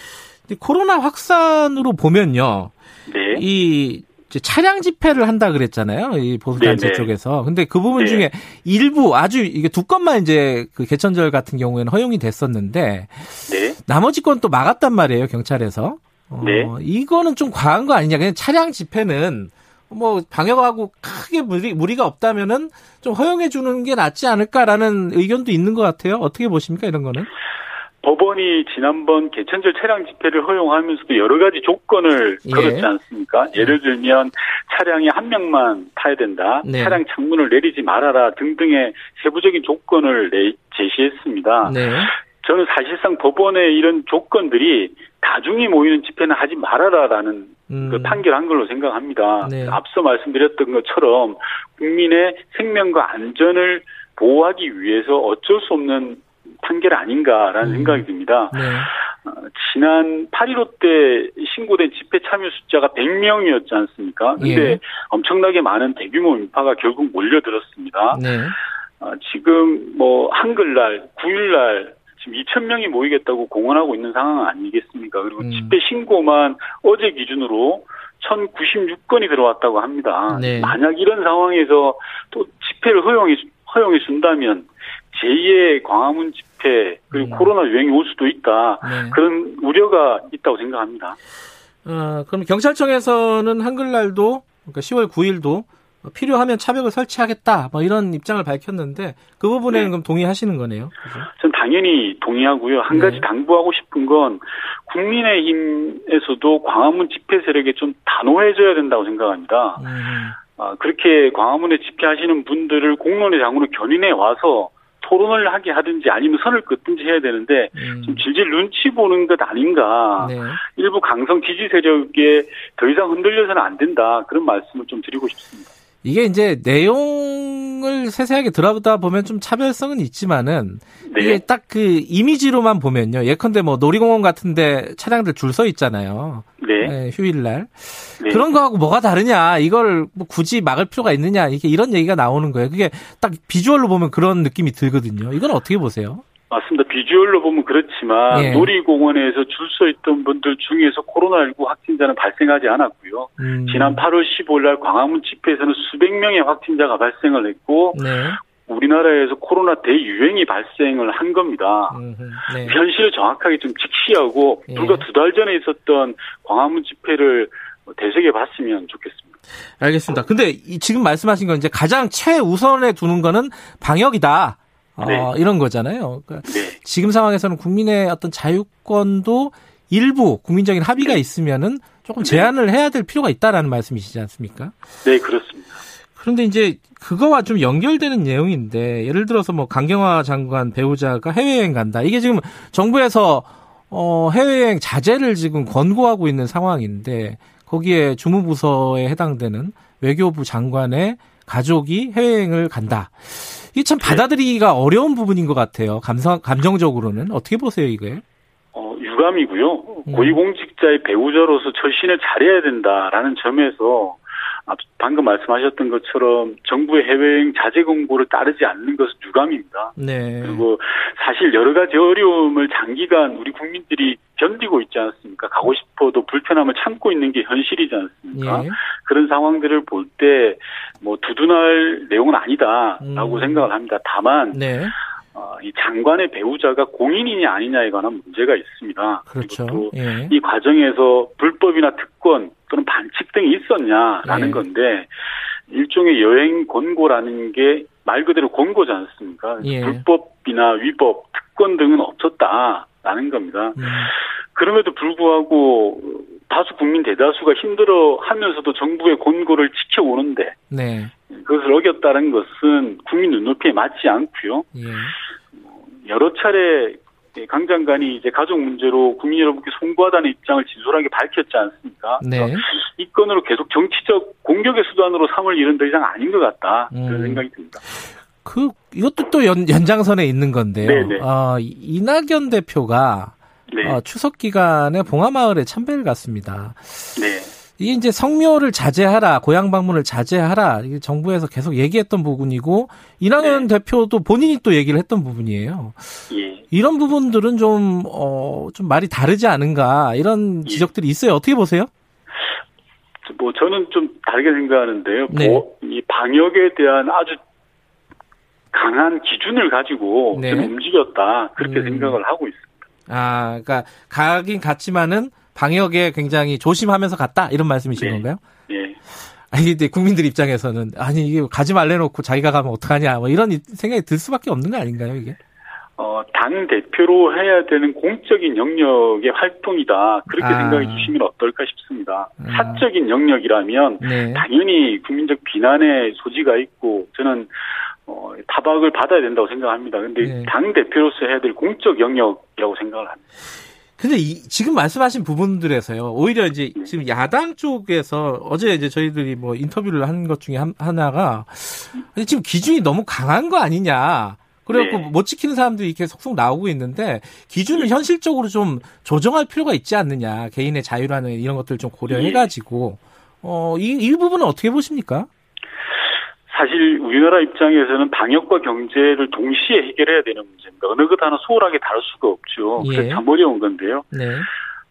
코로나 확산으로 보면요. 네. 이 차량 집회를 한다 그랬잖아요. 이 보수단체 네, 네. 쪽에서. 근데 그 부분 네. 중에 일부 아주 이게 두 건만 이제 그 개천절 같은 경우에는 허용이 됐었는데. 네. 나머지 건 또 막았단 말이에요. 경찰에서. 어, 네. 이거는 좀 과한 거 아니냐. 그냥 차량 집회는 뭐 방역하고 크게 무리, 무리가 없다면은 좀 허용해 주는 게 낫지 않을까라는 의견도 있는 것 같아요. 어떻게 보십니까? 이런 거는? 법원이 지난번 개천절 차량 집회를 허용하면서도 여러 가지 조건을 예. 걸었지 않습니까? 예를 들면 차량이 한 명만 타야 된다. 네. 차량 창문을 내리지 말아라 등등의 세부적인 조건을 내, 제시했습니다. 네. 저는 사실상 법원의 이런 조건들이 다중이 모이는 집회는 하지 말아라라는 음. 그 판결한 걸로 생각합니다. 네. 앞서 말씀드렸던 것처럼 국민의 생명과 안전을 보호하기 위해서 어쩔 수 없는 판결 아닌가라는 음. 생각이 듭니다. 네. 어, 지난 팔일오 때 신고된 집회 참여 숫자가 백 명이었지 않습니까? 그런데 예. 엄청나게 많은 대규모 인파가 결국 몰려들었습니다. 네. 어, 지금 뭐 한글날, 구일날 지금 이천 명이 모이겠다고 공언하고 있는 상황 아니겠습니까? 그리고 음. 집회 신고만 어제 기준으로 천구십육 건이 들어왔다고 합니다. 네. 만약 이런 상황에서 또 집회를 허용해, 허용해 준다면 제이의 광화문 집회 그리고 음. 코로나 유행이 올 수도 있다. 네. 그런 우려가 있다고 생각합니다. 어, 그럼 경찰청에서는 한글날도 그러니까 시월 구일도 필요하면 차벽을 설치하겠다. 뭐 이런 입장을 밝혔는데 그 부분에는 네. 그럼 동의하시는 거네요. 그죠? 전 당연히 동의하고요. 한 네. 가지 당부하고 싶은 건 국민의힘에서도 광화문 집회 세력에 좀 단호해져야 된다고 생각합니다. 네. 아, 그렇게 광화문에 집회하시는 분들을 공론의 장으로 견인해 와서 토론을 하게 하든지 아니면 선을 긋든지 해야 되는데 음. 좀 질질 눈치 보는 것 아닌가. 네. 일부 강성 지지 세력에 더 이상 흔들려서는 안 된다. 그런 말씀을 좀 드리고 싶습니다. 이게 이제 내용을 세세하게 들어보다 보면 좀 차별성은 있지만은 네. 이게 딱 그 이미지로만 보면요. 예컨대 뭐 놀이공원 같은데 차량들 줄 서 있잖아요. 네. 네, 휴일날. 네. 그런 거하고 뭐가 다르냐. 이걸 뭐 굳이 막을 필요가 있느냐. 이게 이런 얘기가 나오는 거예요. 그게 딱 비주얼로 보면 그런 느낌이 들거든요. 이건 어떻게 보세요? 맞습니다. 비주얼로 보면 그렇지만 예. 놀이공원에서 줄 서 있던 분들 중에서 코로나십구 확진자는 발생하지 않았고요. 음. 지난 팔월 십오일 날 광화문 집회에서는 수백 명의 확진자가 발생을 했고 네. 우리나라에서 코로나 대유행이 발생을 한 겁니다. 음흠, 네. 현실을 정확하게 좀 직시하고 예. 불과 두 달 전에 있었던 광화문 집회를 되새겨 봤으면 좋겠습니다. 알겠습니다. 근데 이 지금 말씀하신 건 이제 가장 최우선에 두는 거는 방역이다. 네. 어, 이런 거잖아요. 그러니까 네. 지금 상황에서는 국민의 어떤 자유권도 일부 국민적인 합의가 있으면은 조금 제한을 해야 될 필요가 있다라는 말씀이시지 않습니까? 네, 그렇습니다. 그런데 이제 그거와 좀 연결되는 내용인데 예를 들어서 뭐 강경화 장관 배우자가 해외여행 간다. 이게 지금 정부에서 어, 해외여행 자제를 지금 권고하고 있는 상황인데 거기에 주무부서에 해당되는 외교부 장관의 가족이 해외여행을 간다. 이게 참 받아들이기가 어려운 부분인 것 같아요. 감성, 감정적으로는. 어떻게 보세요, 이게? 어, 유감이고요. 음. 고위공직자의 배우자로서 철신을 잘해야 된다라는 점에서 방금 말씀하셨던 것처럼 정부의 해외여행 자제 공고를 따르지 않는 것은 유감입니다. 네. 그리고 사실 여러 가지 어려움을 장기간 우리 국민들이 견디고 있지 않습니까? 가고 싶어도 불편함을 참고 있는 게 현실이지 않습니까? 예. 그런 상황들을 볼 때 뭐 두둔할 내용은 아니다라고 음. 생각을 합니다. 다만 네. 어, 이 장관의 배우자가 공인이냐 아니냐에 관한 문제가 있습니다. 그렇죠. 그리고 또 예. 이 과정에서 불법이나 특권 또는 반칙 등이 있었냐라는 네. 건데 일종의 여행 권고라는 게 말 그대로 권고지 않습니까? 예. 불법이나 위법, 특권 등은 없었다라는 겁니다. 음. 그럼에도 불구하고 다수 국민 대다수가 힘들어하면서도 정부의 권고를 지켜오는데 네. 그것을 어겼다는 것은 국민 눈높이에 맞지 않고요. 예. 여러 차례 강 장관이 이제 가족 문제로 국민 여러분께 송구하다는 입장을 진솔하게 밝혔지 않습니까? 네. 이 건으로 계속 정치적 공격의 수단으로 삼을 일은 더 이상 아닌 것 같다. 음. 그런 생각이 듭니다. 그, 이것도 또 연, 연장선에 있는 건데요. 네네. 어, 이낙연 대표가 네. 어, 추석 기간에 봉하마을에 참배를 갔습니다. 네. 이게 이제 성묘를 자제하라, 고향 방문을 자제하라, 이게 정부에서 계속 얘기했던 부분이고, 이낙연 네. 대표도 본인이 또 얘기를 했던 부분이에요. 예. 이런 부분들은 좀, 어, 좀 말이 다르지 않은가, 이런 예. 지적들이 있어요. 어떻게 보세요? 뭐, 저는 좀 다르게 생각하는데요. 네. 뭐, 이 방역에 대한 아주 강한 기준을 가지고 네. 좀 움직였다, 그렇게 음. 생각을 하고 있습니다. 아, 그러니까, 가긴 갔지만은, 방역에 굉장히 조심하면서 갔다 이런 말씀이신 네. 건가요? 네. 아니 근데 국민들 입장에서는 아니 이게 가지 말래놓고 자기가 가면 어떡하냐 뭐 이런 생각이 들 수밖에 없는 거 아닌가요 이게? 어, 당 대표로 해야 되는 공적인 영역의 활동이다 그렇게 아. 생각해 주시면 어떨까 싶습니다. 아. 사적인 영역이라면 네. 당연히 국민적 비난의 소지가 있고 저는 어, 타박을 받아야 된다고 생각합니다. 그런데 네. 당 대표로서 해야 될 공적 영역이라고 생각을 합니다. 근데 이, 지금 말씀하신 부분들에서요, 오히려 이제 지금 야당 쪽에서 어제 이제 저희들이 뭐 인터뷰를 한 것 중에 한, 하나가 지금 기준이 너무 강한 거 아니냐. 그래갖고 네. 못 지키는 사람들이 이렇게 속속 나오고 있는데 기준을 네. 현실적으로 좀 조정할 필요가 있지 않느냐. 개인의 자유라는 이런 것들을 좀 고려해가지고. 어, 이, 이 부분은 어떻게 보십니까? 사실 우리나라 입장에서는 방역과 경제를 동시에 해결해야 되는 문제입니다. 어느 것 하나 소홀하게 다룰 수가 없죠. 그래서 예. 참 어려운 건데요. 네.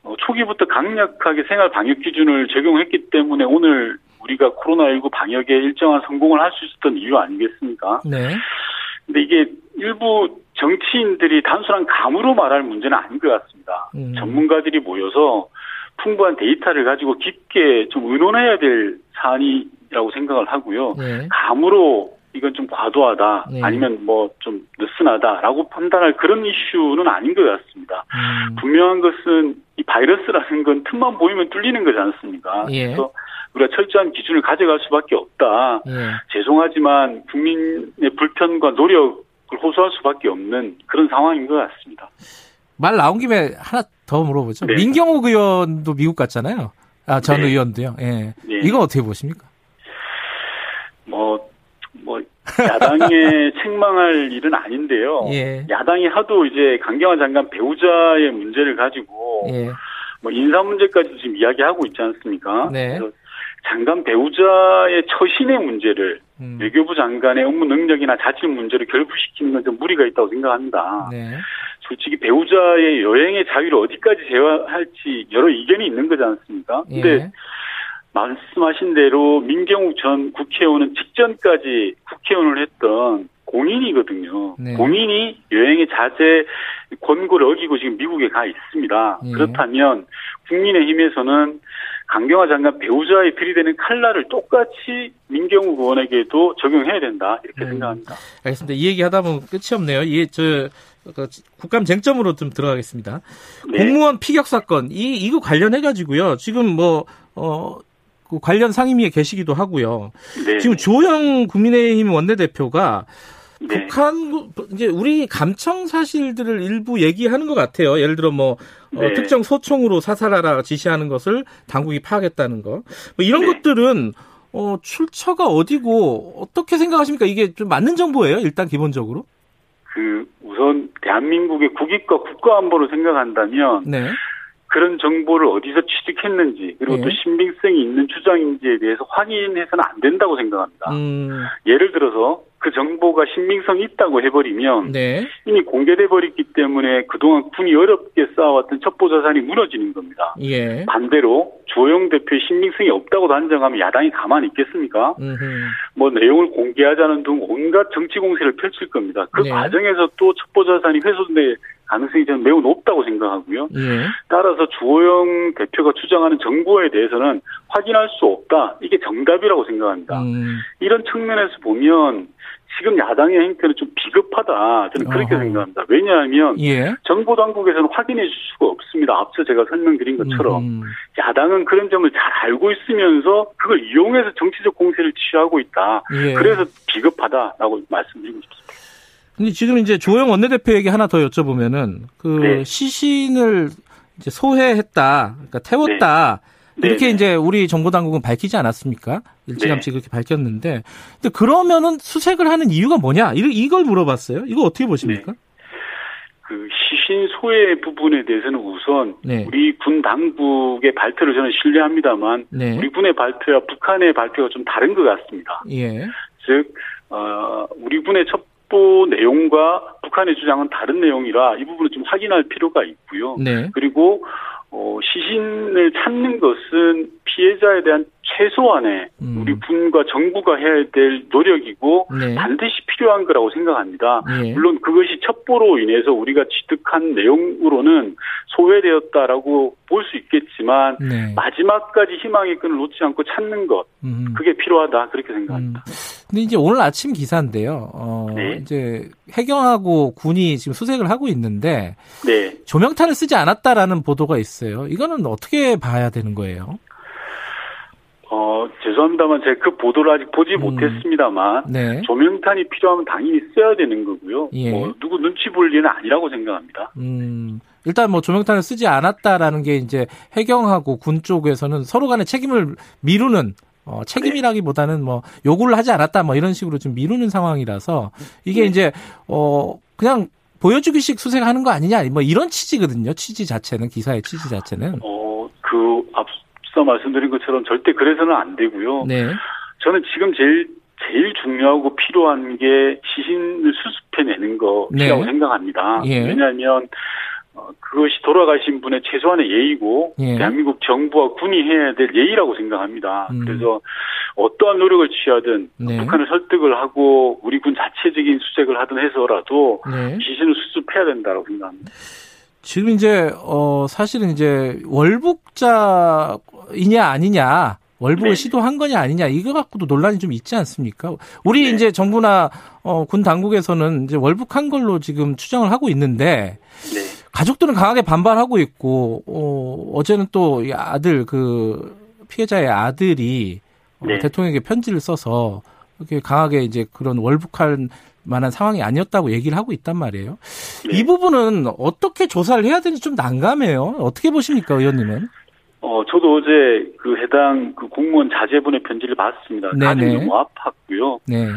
어, 초기부터 강력하게 생활 방역 기준을 적용했기 때문에 오늘 우리가 코로나십구 방역에 일정한 성공을 할 수 있었던 이유 아니겠습니까? 네. 근데 이게 일부 정치인들이 단순한 감으로 말할 문제는 아닌 것 같습니다. 음. 전문가들이 모여서 풍부한 데이터를 가지고 깊게 좀 의논해야 될 사안이 라고 생각을 하고요. 네. 감으로 이건 좀 과도하다, 네. 아니면 뭐 좀 느슨하다라고 판단할 그런 이슈는 아닌 것 같습니다. 음. 분명한 것은 이 바이러스라는 건 틈만 보이면 뚫리는 거지 않습니까? 예. 그래서 우리가 철저한 기준을 가져갈 수밖에 없다. 예. 죄송하지만 국민의 불편과 노력을 호소할 수밖에 없는 그런 상황인 것 같습니다. 말 나온 김에 하나 더 물어보죠. 네. 민경욱 의원도 미국 갔잖아요. 아, 전 네. 의원도요. 예. 네. 이건 어떻게 보십니까? 뭐, 뭐, 야당에 책망할 일은 아닌데요. 예. 야당이 하도 이제 강경화 장관 배우자의 문제를 가지고, 예. 뭐, 인사 문제까지 지금 이야기하고 있지 않습니까? 네. 그래서 장관 배우자의 처신의 문제를, 음. 외교부 장관의 업무 능력이나 자질 문제를 결부시키는 건 좀 무리가 있다고 생각합니다. 네. 솔직히 배우자의 여행의 자유를 어디까지 제한할지 여러 의견이 있는 거지 않습니까? 근데 예. 말씀하신 대로 민경욱 전 국회의원은 직전까지 국회의원을 했던 공인이거든요. 네. 공인이 여행의 자제 권고를 어기고 지금 미국에 가 있습니다. 예. 그렇다면 국민의힘에서는 강경화 장관 배우자에 비리되는 칼날을 똑같이 민경욱 의원에게도 적용해야 된다, 이렇게 음. 생각합니다. 알겠습니다. 이 얘기하다 보면 끝이 없네요. 예, 저 국감 쟁점으로 좀 들어가겠습니다. 네. 공무원 피격 사건, 이 이거 관련해 가지고요. 지금 뭐 어. 그 관련 상임위에 계시기도 하고요. 네. 지금 조영 국민의힘 원내대표가 네. 북한 이제 우리 감청 사실들을 일부 얘기하는 것 같아요. 예를 들어 뭐 네. 어, 특정 소총으로 사살하라 지시하는 것을 당국이 파악했다는 거. 뭐 이런 네. 것들은 어, 출처가 어디고 어떻게 생각하십니까? 이게 좀 맞는 정보예요? 일단 기본적으로. 그 우선 대한민국의 국익과 국가 안보를 생각한다면. 네. 그런 정보를 어디서 취득했는지 그리고 네. 또 신빙성이 있는 주장인지에 대해서 확인해서는 안 된다고 생각합니다. 음. 예를 들어서 그 정보가 신빙성이 있다고 해버리면 네. 이미 공개돼 버렸기 때문에 그동안 군이 어렵게 쌓아왔던 첩보자산이 무너지는 겁니다. 예. 반대로 조영 대표의 신빙성이 없다고 단정하면 야당이 가만히 있겠습니까? 음흠. 뭐 내용을 공개하자는 등 온갖 정치 공세를 펼칠 겁니다. 그 네. 과정에서 또 첩보자산이 훼손될 가능성이 저는 매우 높다고 생각하고요. 예. 따라서 주호영 대표가 주장하는 정보에 대해서는 확인할 수 없다. 이게 정답이라고 생각합니다. 음. 이런 측면에서 보면 지금 야당의 행태는 좀 비겁하다. 저는 그렇게 어허. 생각합니다. 왜냐하면 예. 정보당국에서는 확인해 줄 수가 없습니다. 앞서 제가 설명드린 것처럼 음. 야당은 그런 점을 잘 알고 있으면서 그걸 이용해서 정치적 공세를 취하고 있다. 예. 그래서 비겁하다라고 말씀드리고 싶습니다. 근데 지금 이제 조영 원내대표에게 하나 더 여쭤보면은 그 네. 시신을 이제 소해했다, 그러니까 태웠다 네. 이렇게 네. 이제 우리 정보당국은 밝히지 않았습니까? 일찌감치 네. 그렇게 밝혔는데, 근데 그러면은 수색을 하는 이유가 뭐냐? 이걸 이걸 물어봤어요. 이거 어떻게 보십니까? 네. 그 시신 소해 부분에 대해서는 우선 네. 우리 군 당국의 발표를 저는 신뢰합니다만 네. 우리 군의 발표와 북한의 발표가 좀 다른 것 같습니다. 예. 즉, 어, 우리 군의 첫 첩보 내용과 북한의 주장은 다른 내용이라 이 부분을 좀 확인할 필요가 있고요. 네. 그리고 어, 시신을 찾는 것은 피해자에 대한 최소한의 음. 우리 군과 정부가 해야 될 노력이고 네. 반드시 필요한 거라고 생각합니다. 네. 물론 그것이 첩보로 인해서 우리가 취득한 내용으로는 소외되었다라고 볼 수 있겠지만 네. 마지막까지 희망의 끈을 놓지 않고 찾는 것 음. 그게 필요하다 그렇게 생각합니다. 음. 근데 이제 오늘 아침 기사인데요. 어, 네. 이제 해경하고 군이 지금 수색을 하고 있는데 네. 조명탄을 쓰지 않았다라는 보도가 있어요. 이거는 어떻게 봐야 되는 거예요? 어, 죄송합니다만 제가 그 보도를 아직 보지 음. 못했습니다만 네. 조명탄이 필요하면 당연히 써야 되는 거고요. 예. 뭐 누구 눈치 볼 일은 아니라고 생각합니다. 음. 일단 뭐 조명탄을 쓰지 않았다라는 게 이제 해경하고 군 쪽에서는 서로 간에 책임을 미루는 어, 책임이라기보다는 뭐 요구를 하지 않았다 뭐 이런 식으로 좀 미루는 상황이라서 이게 네. 이제 어 그냥 보여주기식 수색하는 거 아니냐 뭐 이런 취지거든요. 취지 자체는 기사의 취지 자체는 어 그 앞서 말씀드린 것처럼 절대 그래서는 안 되고요. 네. 저는 지금 제일 제일 중요하고 필요한 게 시신을 수습해내는 것이라고 네. 생각합니다. 예. 왜냐하면 그것이 돌아가신 분의 최소한의 예의고 예. 대한민국 정부와 군이 해야 될 예의라고 생각합니다. 음. 그래서 어떠한 노력을 취하든 네. 북한을 설득을 하고 우리 군 자체적인 수색을 하든 해서라도 네. 시신을 수습해야 된다고 생각합니다. 지금 이제 어 사실은 이제 월북자이냐 아니냐 월북을 네. 시도한 거냐 아니냐 이거 갖고도 논란이 좀 있지 않습니까? 우리 네. 이제 정부나 어, 군 당국에서는 이제 월북한 걸로 지금 추정을 하고 있는데 네. 가족들은 강하게 반발하고 있고 어, 어제는 또 이 아들 그 피해자의 아들이 네. 어, 대통령에게 편지를 써서 이렇게 강하게 이제 그런 월북할 만한 상황이 아니었다고 얘기를 하고 있단 말이에요. 네. 이 부분은 어떻게 조사를 해야 되는지 좀 난감해요. 어떻게 보십니까, 의원님은? 어, 저도 어제 그 해당 그 공무원 자제분의 편지를 봤습니다. 가슴이 너무 아팠고요. 네.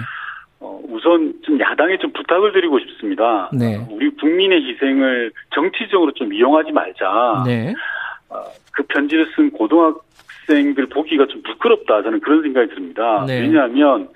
어, 우선 좀 야당에 좀 부탁을 드리고 싶습니다. 네. 우리 국민의 희생을 정치적으로 좀 이용하지 말자. 네. 어, 그 편지를 쓴 고등학생들 보기가 좀 부끄럽다. 저는 그런 생각이 듭니다. 네. 왜냐하면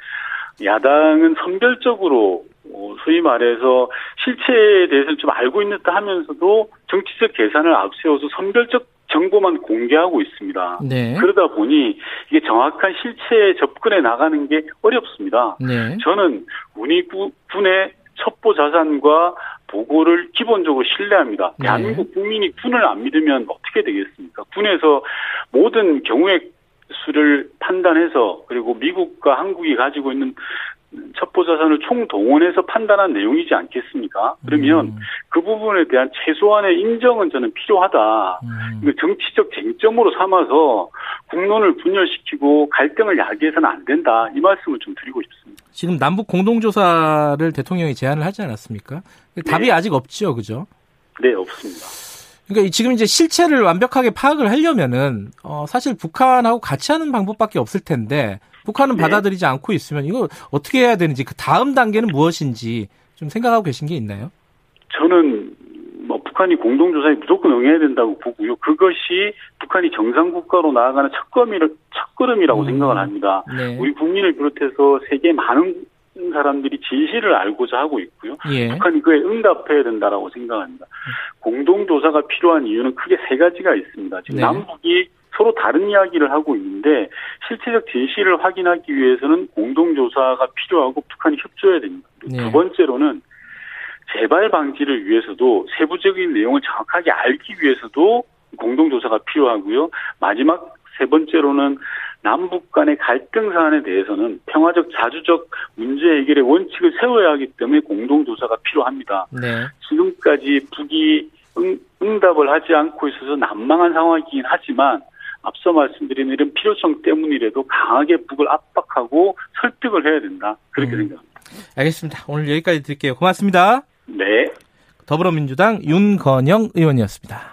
야당은 선별적으로 어, 소위 말해서 실체에 대해서 좀 알고 있는 듯 하면서도 정치적 계산을 앞세워서 선별적 정보만 공개하고 있습니다. 네. 그러다 보니 이게 정확한 실체에 접근해 나가는 게 어렵습니다. 네. 저는 운이군의 첩보 자산과 보고를 기본적으로 신뢰합니다. 네. 대한민국 국민이 군을 안 믿으면 어떻게 되겠습니까? 군에서 모든 경우의 수를 판단해서 그리고 미국과 한국이 가지고 있는 첩보 자산을 총동원해서 판단한 내용이지 않겠습니까? 그러면 음. 그 부분에 대한 최소한의 인정은 저는 필요하다. 음. 정치적 쟁점으로 삼아서 국론을 분열시키고 갈등을 야기해서는 안 된다. 이 말씀을 좀 드리고 싶습니다. 지금 남북 공동조사를 대통령이 제안을 하지 않았습니까? 답이 네. 아직 없죠, 그죠? 네, 없습니다. 그러니까 지금 이제 실체를 완벽하게 파악을 하려면은 어, 사실 북한하고 같이 하는 방법밖에 없을 텐데 북한은 네. 받아들이지 않고 있으면 이거 어떻게 해야 되는지 그 다음 단계는 무엇인지 좀 생각하고 계신 게 있나요? 저는 뭐 북한이 공동조사에 무조건 응해야 된다고 보고요. 그것이 북한이 정상국가로 나아가는 첫걸음이라고, 첫걸음이라고 음. 생각을 합니다. 네. 우리 국민을 비롯해서 세계 많은 사람들이 진실을 알고자 하고 있고요. 예. 북한이 그에 응답해야 된다라고 생각합니다. 공동조사가 필요한 이유는 크게 세 가지가 있습니다. 지금 네. 남북이 서로 다른 이야기를 하고 있는데 실체적 진실을 확인하기 위해서는 공동조사가 필요하고 북한이 협조해야 됩니다. 네. 두 번째로는 재발 방지를 위해서도 세부적인 내용을 정확하게 알기 위해서도 공동조사가 필요하고요. 마지막 세 번째로는 남북 간의 갈등 사안에 대해서는 평화적 자주적 문제 해결의 원칙을 세워야 하기 때문에 공동조사가 필요합니다. 네. 지금까지 북이 응, 응답을 하지 않고 있어서 난망한 상황이긴 하지만 앞서 말씀드린 이런 필요성 때문이라도 강하게 북을 압박하고 설득을 해야 된다. 그렇게 음. 생각합니다. 알겠습니다. 오늘 여기까지 드릴게요. 고맙습니다. 네. 더불어민주당 윤건영 의원이었습니다.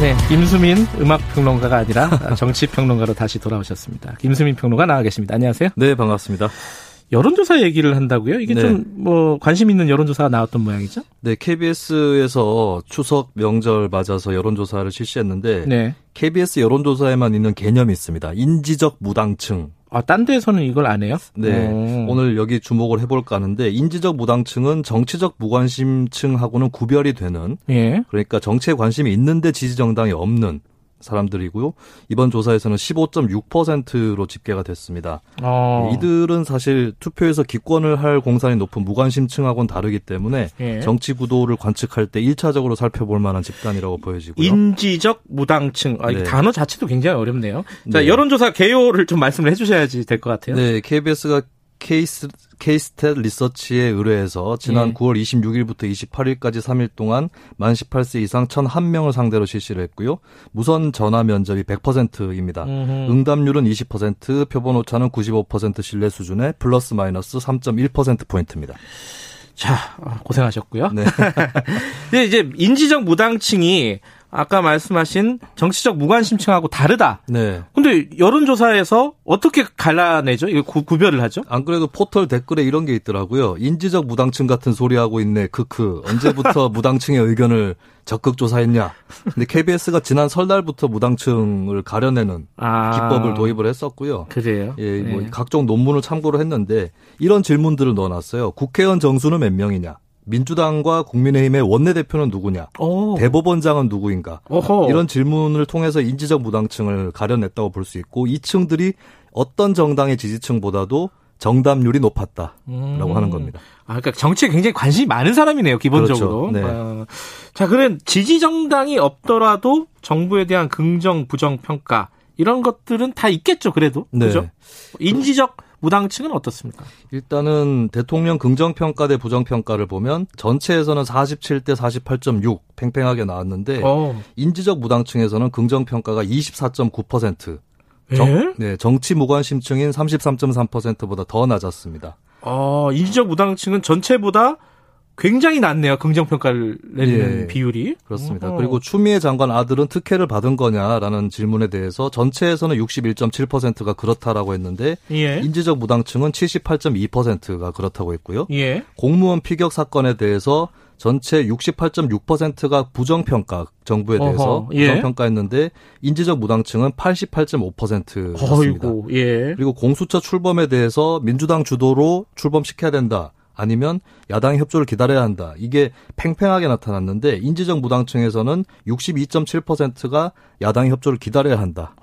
네, 김수민 음악평론가가 아니라 정치평론가로 다시 돌아오셨습니다. 김수민 평론가 나와 계십니다. 안녕하세요. 네, 반갑습니다. 여론조사 얘기를 한다고요? 이게 네. 좀 뭐 관심 있는 여론조사가 나왔던 모양이죠? 네, 케이비에스에서 추석 명절 맞아서 여론조사를 실시했는데 네. 케이비에스 여론조사에만 있는 개념이 있습니다. 인지적 무당층. 아, 딴 데에서는 이걸 안 해요? 네. 오. 오늘 여기 주목을 해볼까 하는데 인지적 무당층은 정치적 무관심층하고는 구별이 되는 예. 그러니까 정치에 관심이 있는데 지지 정당이 없는 사람들이고요. 이번 조사에서는 십오 점 육 퍼센트로 집계가 됐습니다. 어. 이들은 사실 투표에서 기권을 할 공산이 높은 무관심층하고는 다르기 때문에 예. 정치 구도를 관측할 때 일 차적으로 살펴볼 만한 집단이라고 보여지고요. 인지적 무당층. 아, 네. 이 단어 자체도 굉장히 어렵네요. 자, 네. 여론조사 개요를 좀 말씀을 해주셔야지 될 것 같아요. 네, 케이비에스가 케이스, 케이스탯 리서치에 의뢰해서 지난 예. 구월 이십육일부터 이십팔일까지 삼일 동안 만 십팔 세 이상 천일 명을 상대로 실시를 했고요. 무선 전화 면접이 백 퍼센트입니다. 음흠. 응답률은 이십 퍼센트, 표본 오차는 구십오 퍼센트 신뢰 수준에 플러스 마이너스 삼 점 일 퍼센트포인트입니다. 자, 고생하셨고요. 네. 근데 이제 인지적 무당층이 아까 말씀하신 정치적 무관심층하고 다르다. 네. 근데 여론조사에서 어떻게 갈라내죠? 이거 구, 구별을 하죠? 안 그래도 포털 댓글에 이런 게 있더라고요. 인지적 무당층 같은 소리하고 있네. 크크. 언제부터 무당층의 의견을 적극 조사했냐. 근데 케이비에스가 지난 설날부터 무당층을 가려내는 아, 기법을 도입을 했었고요. 그래요? 예, 뭐 네. 각종 논문을 참고를 했는데 이런 질문들을 넣어놨어요. 국회의원 정수는 몇 명이냐? 민주당과 국민의힘의 원내대표는 누구냐? 오. 대법원장은 누구인가? 어허. 이런 질문을 통해서 인지적 무당층을 가려냈다고 볼 수 있고 이 층들이 어떤 정당의 지지층보다도 정답률이 높았다라고 음. 하는 겁니다. 아, 그러니까 정치에 굉장히 관심이 많은 사람이네요, 기본적으로. 그렇죠. 네. 아. 자, 그럼 지지 정당이 없더라도 정부에 대한 긍정, 부정 평가 이런 것들은 다 있겠죠, 그래도. 네. 그렇죠? 인지적 무당층은 어떻습니까? 일단은 대통령 긍정평가 대 부정평가를 보면 전체에서는 사십칠 대 사십팔 점 육 팽팽하게 나왔는데 오. 인지적 무당층에서는 긍정평가가 이십사 점 구 퍼센트 정, 네, 정치 무관심층인 삼십삼 점 삼 퍼센트보다 더 낮았습니다. 아, 인지적 무당층은 전체보다 굉장히 낮네요. 긍정평가를 내리는 예, 비율이. 그렇습니다. 어허. 그리고 추미애 장관 아들은 특혜를 받은 거냐라는 질문에 대해서 전체에서는 육십일 점 칠 퍼센트가 그렇다라고 했는데 예. 인지적 무당층은 칠십팔 점 이 퍼센트가 그렇다고 했고요. 예. 공무원 피격 사건에 대해서 전체 육십팔 점 육 퍼센트가 부정평가, 정부에 대해서 예. 부정평가했는데 인지적 무당층은 팔십팔 점 오 퍼센트였습니다. 어이구, 예. 그리고 공수처 출범에 대해서 민주당 주도로 출범시켜야 된다. 아니면 야당의 협조를 기다려야 한다. 이게 팽팽하게 나타났는데 인지적 무당층에서는 육십이 점 칠 퍼센트가 야당의 협조를 기다려야 한다.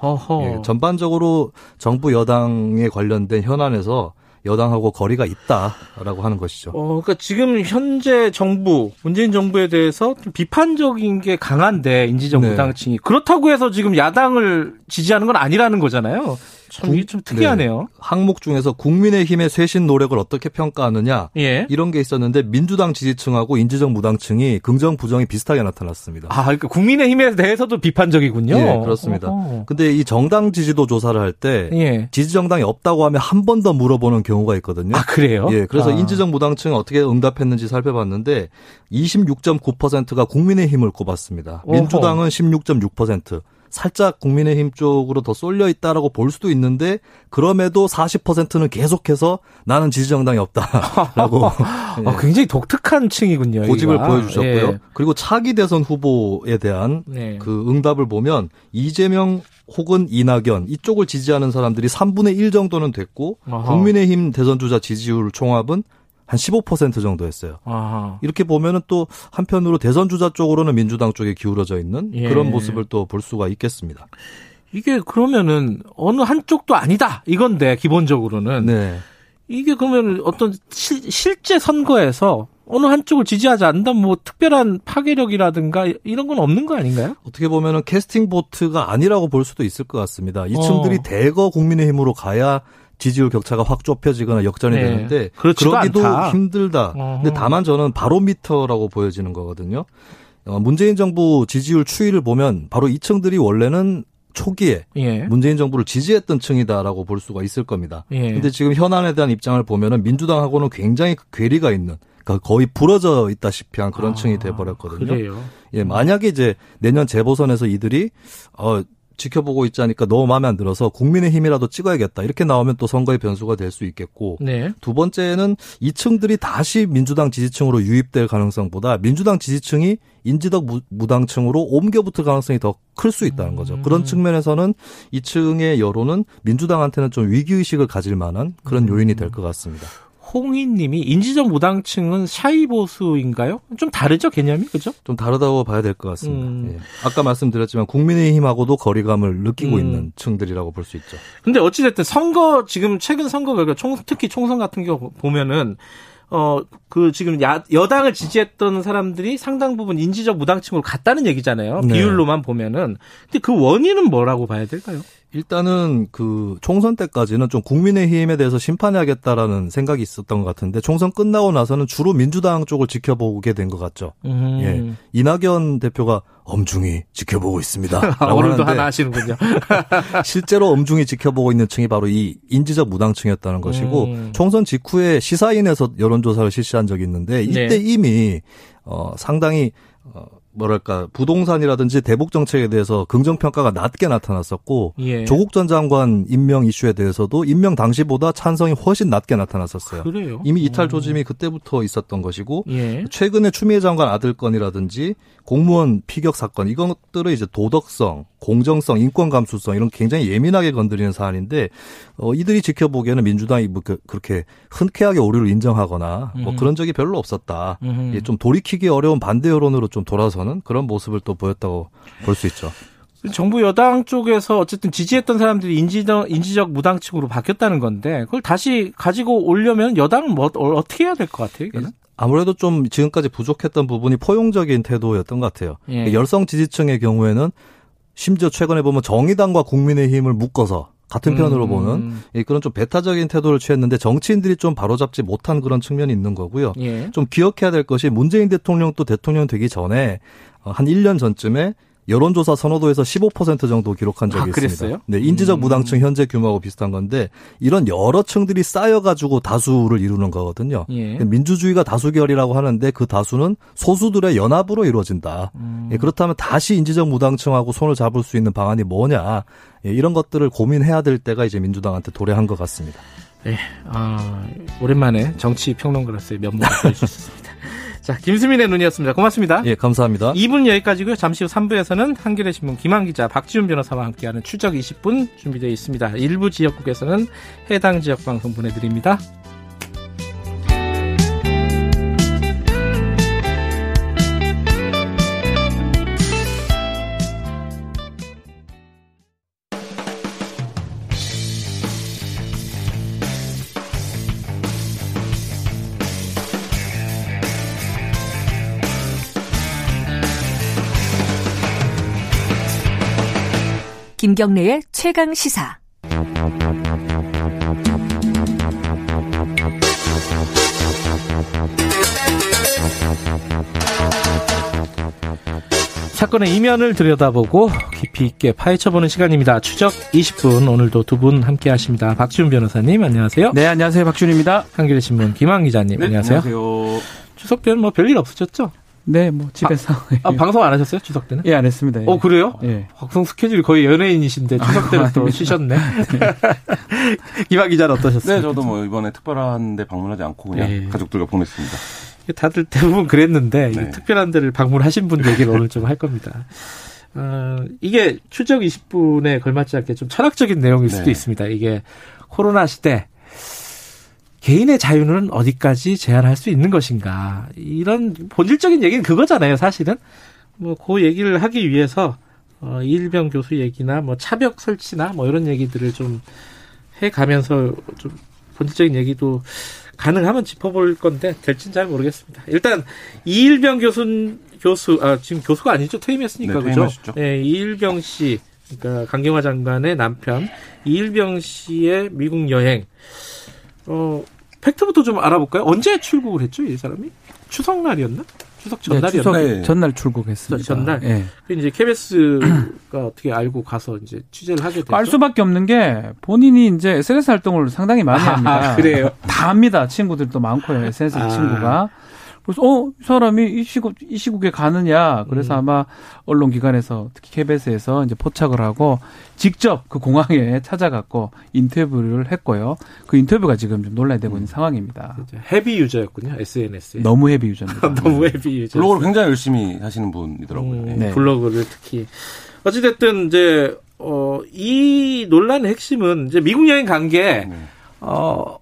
예, 전반적으로 정부 여당에 관련된 현안에서 여당하고 거리가 있다라고 하는 것이죠. 어, 그러니까 지금 현재 정부, 문재인 정부에 대해서 좀 비판적인 게 강한데 인지적 네. 무당층이. 그렇다고 해서 지금 야당을 지지하는 건 아니라는 거잖아요. 참 이게 좀 특이하네요. 네. 항목 중에서 국민의힘의 쇄신 노력을 어떻게 평가하느냐 예. 이런 게 있었는데 민주당 지지층하고 인지적 무당층이 긍정 부정이 비슷하게 나타났습니다. 아, 그러니까 국민의힘에 대해서도 비판적이군요. 네, 그렇습니다. 어허. 근데 이 정당 지지도 조사를 할 때 예. 지지 정당이 없다고 하면 한 번 더 물어보는 경우가 있거든요. 아, 그래요? 예, 그래서 아. 인지적 무당층은 어떻게 응답했는지 살펴봤는데 이십육 점 구 퍼센트가 국민의힘을 꼽았습니다. 어허. 민주당은 십육 점 육 퍼센트. 살짝 국민의힘 쪽으로 더 쏠려 있다라고 볼 수도 있는데 그럼에도 사십 퍼센트는 계속해서 나는 지지정당이 없다라고 예. 굉장히 독특한 층이군요. 고집을 이가. 보여주셨고요. 예. 그리고 차기 대선 후보에 대한 예. 그 응답을 보면 이재명 혹은 이낙연 이쪽을 지지하는 사람들이 삼분의 일 정도는 됐고 아하. 국민의힘 대선주자 지지율 총합은 한 십오 퍼센트 정도였어요. 아하. 이렇게 보면은 또 한편으로 대선 주자 쪽으로는 민주당 쪽에 기울어져 있는 예. 그런 모습을 또 볼 수가 있겠습니다. 이게 그러면은 어느 한쪽도 아니다 이건데 기본적으로는 네. 이게 그러면 어떤 시, 실제 선거에서 어느 한쪽을 지지하지 않는다 뭐 특별한 파괴력이라든가 이런 건 없는 거 아닌가요? 어떻게 보면은 캐스팅 보트가 아니라고 볼 수도 있을 것 같습니다. 이 층들이 어. 대거 국민의힘으로 가야. 지지율 격차가 확 좁혀지거나 역전이 네. 되는데 그러기도 않다. 힘들다. 어허. 근데 다만 저는 바로미터라고 보여지는 거거든요. 문재인 정부 지지율 추이를 보면 바로 이 층들이 원래는 초기에 예. 문재인 정부를 지지했던 층이다라고 볼 수가 있을 겁니다. 그런데 예. 지금 현안에 대한 입장을 보면은 민주당하고는 굉장히 괴리가 있는, 그러니까 거의 부러져 있다시피 한 그런 아, 층이 돼버렸거든요. 그래요? 예, 만약에 이제 내년 재보선에서 이들이 어. 지켜보고 있지 않으니까 너무 마음에 안 들어서 국민의힘이라도 찍어야겠다. 이렇게 나오면 또 선거의 변수가 될 수 있겠고 네. 두 번째는 이 층들이 다시 민주당 지지층으로 유입될 가능성보다 민주당 지지층이 인지적 무당층으로 옮겨붙을 가능성이 더 클 수 있다는 거죠. 음. 그런 측면에서는 이 층의 여론은 민주당한테는 좀 위기의식을 가질 만한 그런 요인이 될 것 같습니다. 홍희님이 인지적 무당층은 샤이 보수인가요? 좀 다르죠 개념이, 그죠? 좀 다르다고 봐야 될 것 같습니다. 음. 예. 아까 말씀드렸지만 국민의힘하고도 거리감을 느끼고 음. 있는 층들이라고 볼 수 있죠. 근데 어찌됐든 선거 지금 최근 선거 결과 총, 특히 총선 같은 경우 보면은 어 그 지금 야, 여당을 지지했던 사람들이 상당 부분 인지적 무당층으로 갔다는 얘기잖아요. 네. 비율로만 보면은. 근데 그 원인은 뭐라고 봐야 될까요? 일단은 그 총선 때까지는 좀 국민의힘에 대해서 심판해야겠다라는 생각이 있었던 것 같은데 총선 끝나고 나서는 주로 민주당 쪽을 지켜보게 된 것 같죠. 음. 예, 이낙연 대표가 엄중히 지켜보고 있습니다. 오늘도 하나 하시는군요. 실제로 엄중히 지켜보고 있는 층이 바로 이 인지적 무당층이었다는 것이고 음. 총선 직후에 시사인에서 여론조사를 실시한 적이 있는데 이때 네. 이미 어, 상당히 어, 뭐랄까 부동산이라든지 대북 정책에 대해서 긍정 평가가 낮게 나타났었고 예. 조국 전 장관 임명 이슈에 대해서도 임명 당시보다 찬성이 훨씬 낮게 나타났었어요. 그래요? 이미 이탈 조짐이 그때부터 있었던 것이고 예. 최근에 추미애 장관 아들 건이라든지 공무원 피격 사건 이것들은 이제 도덕성, 공정성, 인권 감수성 이런 굉장히 예민하게 건드리는 사안인데 어, 이들이 지켜보기에는 민주당이 뭐 그, 그렇게 흔쾌하게 오류를 인정하거나 뭐 그런 적이 별로 없었다. 예, 좀 돌이키기 어려운 반대 여론으로 좀 돌아서는. 그런 모습을 또 보였다고 볼 수 있죠. 정부 여당 쪽에서 어쨌든 지지했던 사람들이 인지적, 인지적 무당층으로 바뀌었다는 건데 그걸 다시 가지고 오려면 여당은 뭐, 어떻게 해야 될 것 같아요? 이거는? 아무래도 좀 지금까지 부족했던 부분이 포용적인 태도였던 것 같아요. 예. 열성 지지층의 경우에는 심지어 최근에 보면 정의당과 국민의힘을 묶어서 같은 편으로 음. 보는 그런 좀 배타적인 태도를 취했는데 정치인들이 좀 바로잡지 못한 그런 측면이 있는 거고요. 예. 좀 기억해야 될 것이 문재인 대통령도 대통령 되기 전에 한 일 년 전쯤에 여론조사 선호도에서 십오 퍼센트 정도 기록한 적이 아, 있습니다. 그랬어요? 네, 인지적 음. 무당층 현재 규모하고 비슷한 건데 이런 여러 층들이 쌓여가지고 다수를 이루는 거거든요. 예. 민주주의가 다수결이라고 하는데 그 다수는 소수들의 연합으로 이루어진다. 음. 예, 그렇다면 다시 인지적 무당층하고 손을 잡을 수 있는 방안이 뭐냐. 예, 이런 것들을 고민해야 될 때가 이제 민주당한테 도래한 것 같습니다. 네, 아, 오랜만에 정치 평론가로서의 면모를 보여주셨습니다. 자, 김수민의 눈이었습니다. 고맙습니다. 예, 감사합니다. 이 분 여기까지고요. 잠시 후 삼 부에서는 한겨레 신문 김한 기자, 박지훈 변호사와 함께하는 추적 이십 분 준비되어 있습니다. 일부 지역국에서는 해당 지역 방송 보내드립니다. 김경래의 최강 시사. 사건의 이면을 들여다보고 깊이 있게 파헤쳐보는 시간입니다. 추적 이십 분, 오늘도 두 분 함께하십니다. 박지훈 변호사님, 안녕하세요. 네, 안녕하세요. 박지훈입니다. 한겨레 신문 김한 기자님, 네, 안녕하세요. 안녕하세요. 추석 때는 뭐 별일 없으셨죠? 네, 뭐, 집에서. 아, 아, 방송 안 하셨어요? 추석 때는? 예, 안 했습니다. 예. 어, 그래요? 예. 방송 스케줄이 거의 연예인이신데, 추석 때는 또 쉬셨네. 네. 김학 기자는 어떠셨어요? 네, 저도 뭐, 이번에 특별한 데 방문하지 않고 그냥 예. 가족들과 보냈습니다. 다들 대부분 그랬는데, 네. 특별한 데를 방문하신 분 얘기를 오늘 좀 할 겁니다. 어, 이게 추적 이십 분에 걸맞지 않게 좀 철학적인 내용일 수도 네. 있습니다. 이게 코로나 시대. 개인의 자유는 어디까지 제한할 수 있는 것인가. 이런 본질적인 얘기는 그거잖아요, 사실은. 뭐, 그 얘기를 하기 위해서, 어, 이일병 교수 얘기나, 뭐, 차벽 설치나, 뭐, 이런 얘기들을 좀 해 가면서 좀 본질적인 얘기도 가능하면 짚어볼 건데, 될진 잘 모르겠습니다. 일단, 이일병 교수, 교수, 아, 지금 교수가 아니죠? 퇴임했으니까, 네, 그죠? 네, 이일병 씨, 그러니까 강경화 장관의 남편, 이일병 씨의 미국 여행. 어, 팩트부터 좀 알아볼까요? 언제 출국을 했죠, 이 사람이? 추석날이었나? 추석 전날이었나? 네, 추석 전날 출국했습니다. 전날. 네. 이제 케이비에스가 어떻게 알고 가서 이제 취재를 하게 됐죠. 알 수밖에 없는 게 본인이 이제 에스엔에스 활동을 상당히 많이 아, 합니다. 그래요? 다 합니다. 친구들도 많고요. 에스엔에스 아. 친구가. 그래서 어, 이 사람이 이 시국 이 시국에 가느냐. 그래서 음. 아마 언론 기관에서 특히 케이비에스에서 이제 포착을 하고 직접 그 공항에 찾아갔고 인터뷰를 했고요. 그 인터뷰가 지금 좀 논란이 되고 있는 음. 상황입니다. 헤비 유저였군요. 에스엔에스에. 너무 헤비 유저입니다. 너무 헤비 유저. 블로그를 굉장히 열심히 하시는 분이더라고요. 음, 네. 블로그를 특히 어찌 됐든 이제 어, 이 논란의 핵심은 이제 미국 여행 간 게 네. 어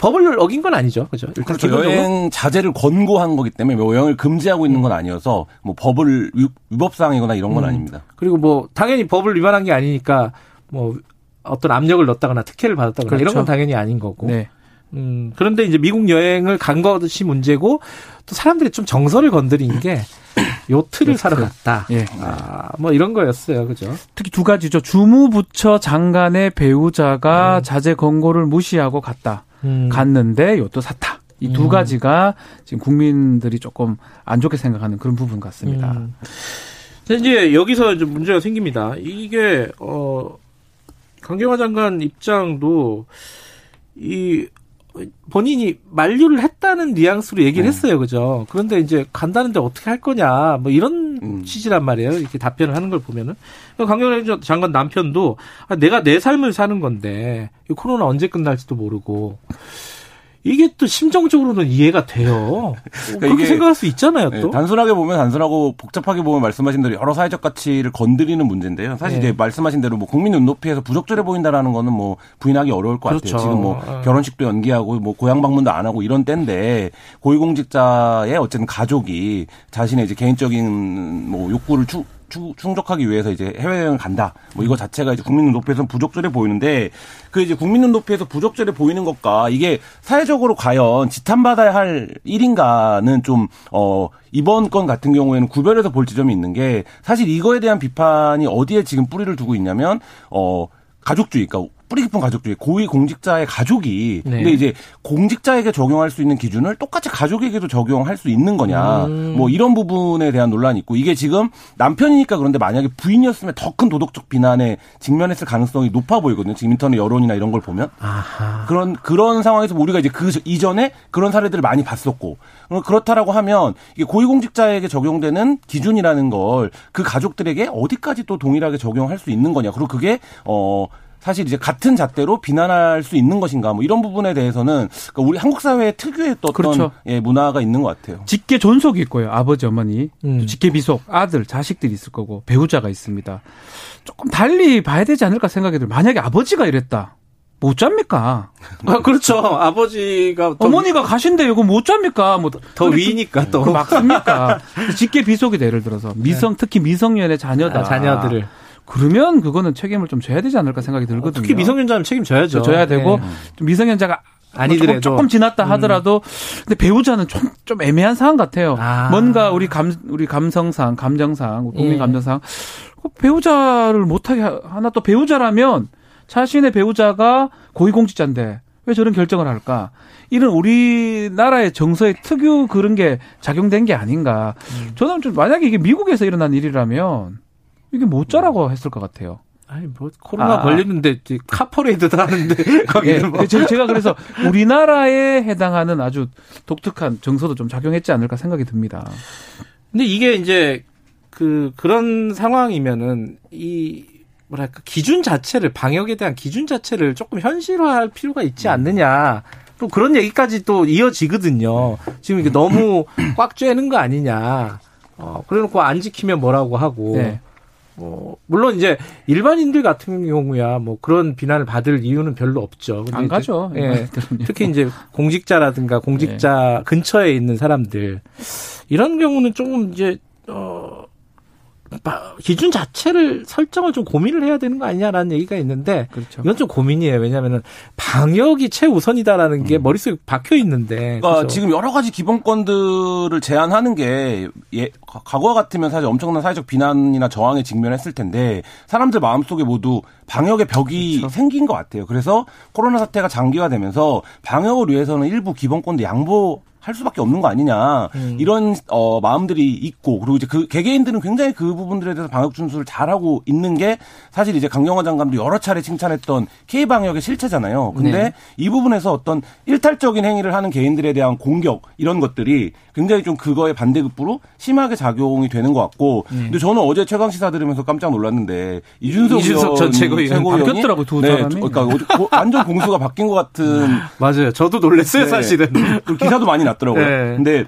법을 어긴 건 아니죠, 그죠? 일단 그렇죠. 기본적으로. 여행 자제를 권고한 거기 때문에 뭐 여행을 금지하고 있는 건 아니어서 뭐 법을 위법사항이거나 이런 건 음. 아닙니다. 그리고 뭐 당연히 법을 위반한 게 아니니까 뭐 어떤 압력을 넣었다거나 특혜를 받았다거나 그렇죠. 이런 건 당연히 아닌 거고. 네. 음, 그런데 이제 미국 여행을 간 것이 문제고 또 사람들이 좀 정서를 건드린 게 요트를 사러 갔다. 예. 아, 뭐 이런 거였어요. 그죠? 특히 두 가지죠. 주무부처 장관의 배우자가 음. 자제 권고를 무시하고 갔다. 음. 갔는데 요트 샀다. 이 두 음. 가지가 지금 국민들이 조금 안 좋게 생각하는 그런 부분 같습니다. 음. 이제 여기서 이제 문제가 생깁니다. 이게 어, 강경화 장관 입장도 이 본인이 만류를 했다는 뉘앙스로 얘기를 네. 했어요, 그죠? 그런데 이제 간다는데 어떻게 할 거냐, 뭐 이런 음. 취지란 말이에요. 이렇게 답변을 하는 걸 보면은 강경화 장관 남편도 아, 내가 내 삶을 사는 건데 이 코로나 언제 끝날지도 모르고 이게 또 심정적으로는 이해가 돼요. 그러니까 그렇게 생각할 수 있잖아요. 또 네, 단순하게 보면 단순하고 복잡하게 보면 말씀하신 대로 여러 사회적 가치를 건드리는 문제인데요. 사실 네. 이제 말씀하신 대로 뭐 국민 눈높이에서 부적절해 보인다라는 거는 뭐 부인하기 어려울 것 그렇죠. 같아요. 지금 뭐 결혼식도 연기하고 뭐 고향 방문도 안 하고 이런 때인데 고위공직자의 어쨌든 가족이 자신의 이제 개인적인 뭐 욕구를 추 충족하기 위해서 이제 해외여행을 간다. 뭐 이거 자체가 이제 국민 눈높이에서는 부적절해 보이는데 그 이제 국민 눈높이에서 부적절해 보이는 것과 이게 사회적으로 과연 지탄받아야 할 일인가는 좀, 어, 이번 건 같은 경우에는 구별해서 볼 지점이 있는 게 사실 이거에 대한 비판이 어디에 지금 뿌리를 두고 있냐면, 어, 가족주의, 그러니까 뿌리 깊은 가족 중에 고위 공직자의 가족이 네. 근데 이제 공직자에게 적용할 수 있는 기준을 똑같이 가족에게도 적용할 수 있는 거냐 음. 뭐 이런 부분에 대한 논란이 있고 이게 지금 남편이니까 그런데 만약에 부인이었으면 더 큰 도덕적 비난에 직면했을 가능성이 높아 보이거든요. 지금 인터넷 여론이나 이런 걸 보면 아하. 그런 그런 상황에서 우리가 이제 그 이전에 그런 사례들을 많이 봤었고 그렇다라고 하면 이게 고위 공직자에게 적용되는 기준이라는 걸 그 가족들에게 어디까지 또 동일하게 적용할 수 있는 거냐 그리고 그게 어. 사실 이제 같은 잣대로 비난할 수 있는 것인가 뭐 이런 부분에 대해서는 그러니까 우리 한국 사회의 특유의 또 어떤 그렇죠. 예, 문화가 있는 것 같아요. 직계 존속이 있고요. 아버지, 어머니, 음. 직계 비속, 아들, 자식들이 있을 거고 배우자가 있습니다. 조금 달리 봐야 되지 않을까 생각이 들어요. 만약에 아버지가 이랬다. 못 잡니까? 아, 그렇죠. 아버지가. 어머니가 가신데 이거 못 잡니까? 뭐 더 위니까 또. 막 씁니까? 직계 비속이다. 예를 들어서. 미성, 특히 미성년의 자녀다. 아, 자녀들을. 그러면 그거는 책임을 좀 져야 되지 않을까 생각이 들거든요. 특히 미성년자는 책임져야죠. 져야 되고 네. 좀 미성년자가 아니더라도 조금, 조금 지났다 하더라도 음. 근데 배우자는 좀, 좀 애매한 상황 같아요. 아. 뭔가 우리 감 우리 감성상 감정상 국민 예. 감정상 배우자를 못하게 하나 또 배우자라면 자신의 배우자가 고위공직자인데 왜 저런 결정을 할까? 이런 우리나라의 정서의 특유 그런 게 작용된 게 아닌가? 음. 저는 좀 만약에 이게 미국에서 일어난 일이라면. 이게 모짜라고 했을 것 같아요. 아니, 뭐, 코로나 아, 걸리는데, 카퍼레이드도 하는데, 거기는 예, 뭐. 제가 그래서 우리나라에 해당하는 아주 독특한 정서도 좀 작용했지 않을까 생각이 듭니다. 근데 이게 이제, 그, 그런 상황이면은, 이, 뭐랄까, 기준 자체를, 방역에 대한 기준 자체를 조금 현실화할 필요가 있지 않느냐. 또 그런 얘기까지 또 이어지거든요. 지금 이게 너무 꽉 쬐는 거 아니냐. 어, 그래 놓고 안 지키면 뭐라고 하고. 네. 뭐 물론 이제 일반인들 같은 경우야 뭐 그런 비난을 받을 이유는 별로 없죠. 안 가죠. 예, 특히 이제 공직자라든가 공직자 네. 근처에 있는 사람들 이런 경우는 조금 이제 어, 기준 자체를 설정을 좀 고민을 해야 되는 거 아니냐라는 얘기가 있는데 그렇죠. 이건 좀 고민이에요. 왜냐하면은 방역이 최우선이다라는 게 음. 머릿속에 박혀 있는데 그러니까 그렇죠? 지금 여러 가지 기본권들을 제한하는 게 예, 과거와 같으면 사실 엄청난 사회적 비난이나 저항에 직면했을 텐데 사람들 마음속에 모두 방역의 벽이 그렇죠. 생긴 것 같아요. 그래서 코로나 사태가 장기화되면서 방역을 위해서는 일부 기본권도 양보 할 수밖에 없는 거 아니냐 음. 이런 어, 마음들이 있고 그리고 이제 그 개개인들은 굉장히 그 부분들에 대해서 방역 준수를 잘하고 있는 게 사실 이제 강경화 장관도 여러 차례 칭찬했던 K 방역의 실체잖아요. 근데 네. 이 부분에서 어떤 일탈적인 행위를 하는 개인들에 대한 공격 이런 것들이 굉장히 좀 그거의 반대급부로 심하게 작용이 되는 것 같고. 음. 근데 저는 어제 최강 시사 들으면서 깜짝 놀랐는데 이준석, 이준석 전 최고위원 바뀌었더라고 두 사람이. 네, 그러니까 완전 공수가 바뀐 것 같은. 맞아요. 저도 놀랐어요 네. 사실은. 기사도 많이 나. 더라고요. 네. 근데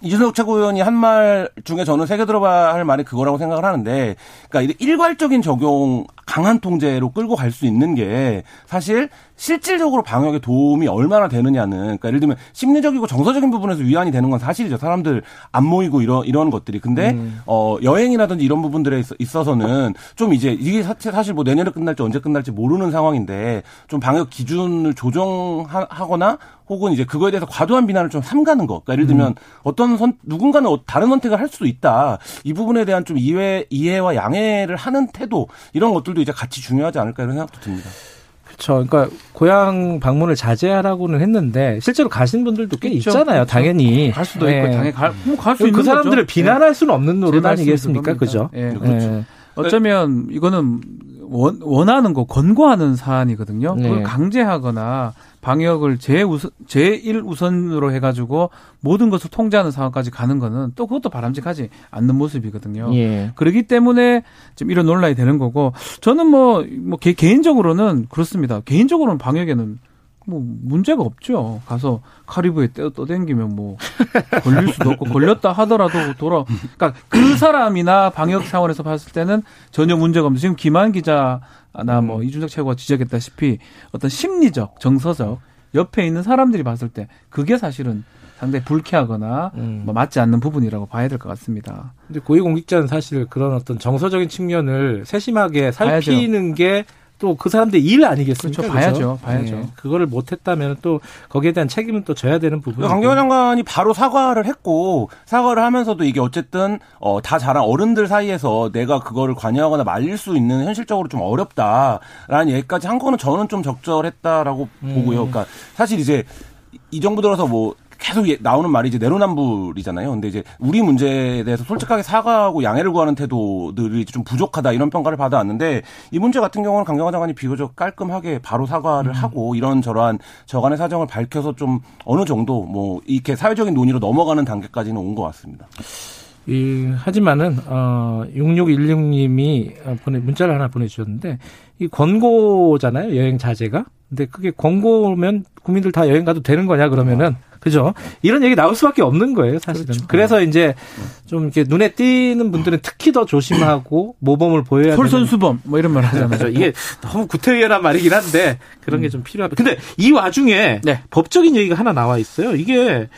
이준석 최고위원이 한 말 중에 저는 새겨 들어봐야 할 말이 그거라고 생각을 하는데, 그러니까 일괄적인 적용, 강한 통제로 끌고 갈 수 있는 게 사실 실질적으로 방역에 도움이 얼마나 되느냐는, 그러니까 예를 들면 심리적이고 정서적인 부분에서 위안이 되는 건 사실이죠. 사람들 안 모이고 이런 이런 것들이. 근데 음. 어 여행이라든지 이런 부분들에 있어서는 좀 이제 이게 사실 뭐 내년에 끝날지 언제 끝날지 모르는 상황인데 좀 방역 기준을 조정하거나 혹은 이제 그거에 대해서 과도한 비난을 좀 삼가는 것. 그러니까 예를 들면 음. 어떤 선, 누군가는 다른 선택을 할 수도 있다. 이 부분에 대한 좀 이해 이해와 양해를 하는 태도 이런 것들도 이제 같이 중요하지 않을까 이런 생각도 듭니다. 그렇죠. 그러니까 고향 방문을 자제하라고는 했는데 실제로 가신 분들도 꽤 있죠. 있잖아요. 그렇죠. 당연히 갈 수도 네. 있고 당연히 갈, 뭐 갈 수 있는 그 사람들을 거죠. 비난할 수는 없는 노릇 아니겠습니까? 그죠? 예, 네. 그렇죠. 네. 어쩌면 이거는 원, 원하는 거 권고하는 사안이거든요. 네. 그걸 강제하거나 방역을 제우선, 제일 우선으로 해가지고 모든 것을 통제하는 상황까지 가는 거는 또 그것도 바람직하지 않는 모습이거든요. 예. 그렇기 때문에 좀 이런 논란이 되는 거고 저는 뭐, 뭐 개, 개인적으로는 그렇습니다. 개인적으로는 방역에는 뭐 문제가 없죠. 가서 카리브에 떠댕기면 뭐 걸릴 수도 없고 걸렸다 하더라도 돌아. 그러니까 그 사람이나 방역 상황에서 봤을 때는 전혀 문제가 없는데 지금 김한 기자 나 뭐 음. 이준석 최고가 지적했다시피 어떤 심리적, 정서적 옆에 있는 사람들이 봤을 때 그게 사실은 상당히 불쾌하거나 음. 뭐 맞지 않는 부분이라고 봐야 될 것 같습니다. 근데 고위공직자는 사실 그런 어떤 정서적인 측면을 세심하게 살피는 게 또 그 사람들 일 아니겠습니까? 그렇죠. 봐야죠. 봐야죠. 네. 그거를 못했다면 또 거기에 대한 책임은 또 져야 되는 부분이죠. 강경화 장관이 바로 사과를 했고, 사과를 하면서도 이게 어쨌든 어, 다 자란 어른들 사이에서 내가 그거를 관여하거나 말릴 수 있는 현실적으로 좀 어렵다라는 얘기까지 한 거는 저는 좀 적절했다라고 음. 보고요. 그러니까 사실 이제 이 정부 들어서 뭐 계속 나오는 말이 이제 내로남불이잖아요. 근데 이제 우리 문제에 대해서 솔직하게 사과하고 양해를 구하는 태도들이 좀 부족하다 이런 평가를 받아왔는데, 이 문제 같은 경우는 강경화 장관이 비교적 깔끔하게 바로 사과를 음. 하고 이런저런 저간의 사정을 밝혀서 좀 어느 정도 뭐 이렇게 사회적인 논의로 넘어가는 단계까지는 온 것 같습니다. 이, 하지만은, 어, 육육일육 님이 보내, 문자를 하나 보내주셨는데, 이 권고잖아요, 여행 자제가. 근데 그게 권고면 국민들 다 여행 가도 되는 거냐, 그러면은. 그죠? 이런 얘기 나올 수밖에 없는 거예요, 사실은. 그렇죠. 그래서 이제 좀 이렇게 눈에 띄는 분들은 특히 더 조심하고 모범을 보여야 솔선수범, 뭐 이런 말 하잖아요. 이게 너무 구태의연한 말이긴 한데, 그런 게 좀 필요하다. 근데 이 와중에 네. 법적인 얘기가 하나 나와 있어요. 이게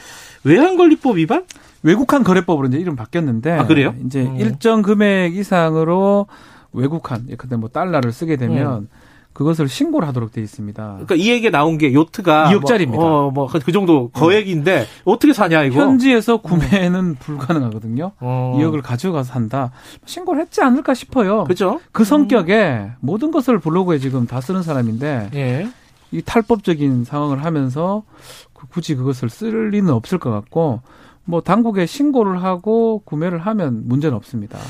외환관리법 위반? 외국환 거래법으로 이제 이름 바뀌었는데, 아, 그래요? 이제 음. 일정 금액 이상으로 외국환, 예컨대 뭐 달러를 쓰게 되면 음. 그것을 신고를 하도록 돼 있습니다. 그러니까 이 얘기에 나온 게 요트가 이억짜리입니다. 뭐, 어, 뭐 그 정도 거액인데 음. 어떻게 사냐 이거? 현지에서 구매는 불가능하거든요. 어. 이억을 가져가서 산다. 신고를 했지 않을까 싶어요. 그죠? 그 성격에 음. 모든 것을 블로그에 지금 다 쓰는 사람인데 예. 이 탈법적인 상황을 하면서 굳이 그것을 쓸 리는 없을 것 같고. 뭐 당국에 신고를 하고 구매를 하면 문제는 없습니다.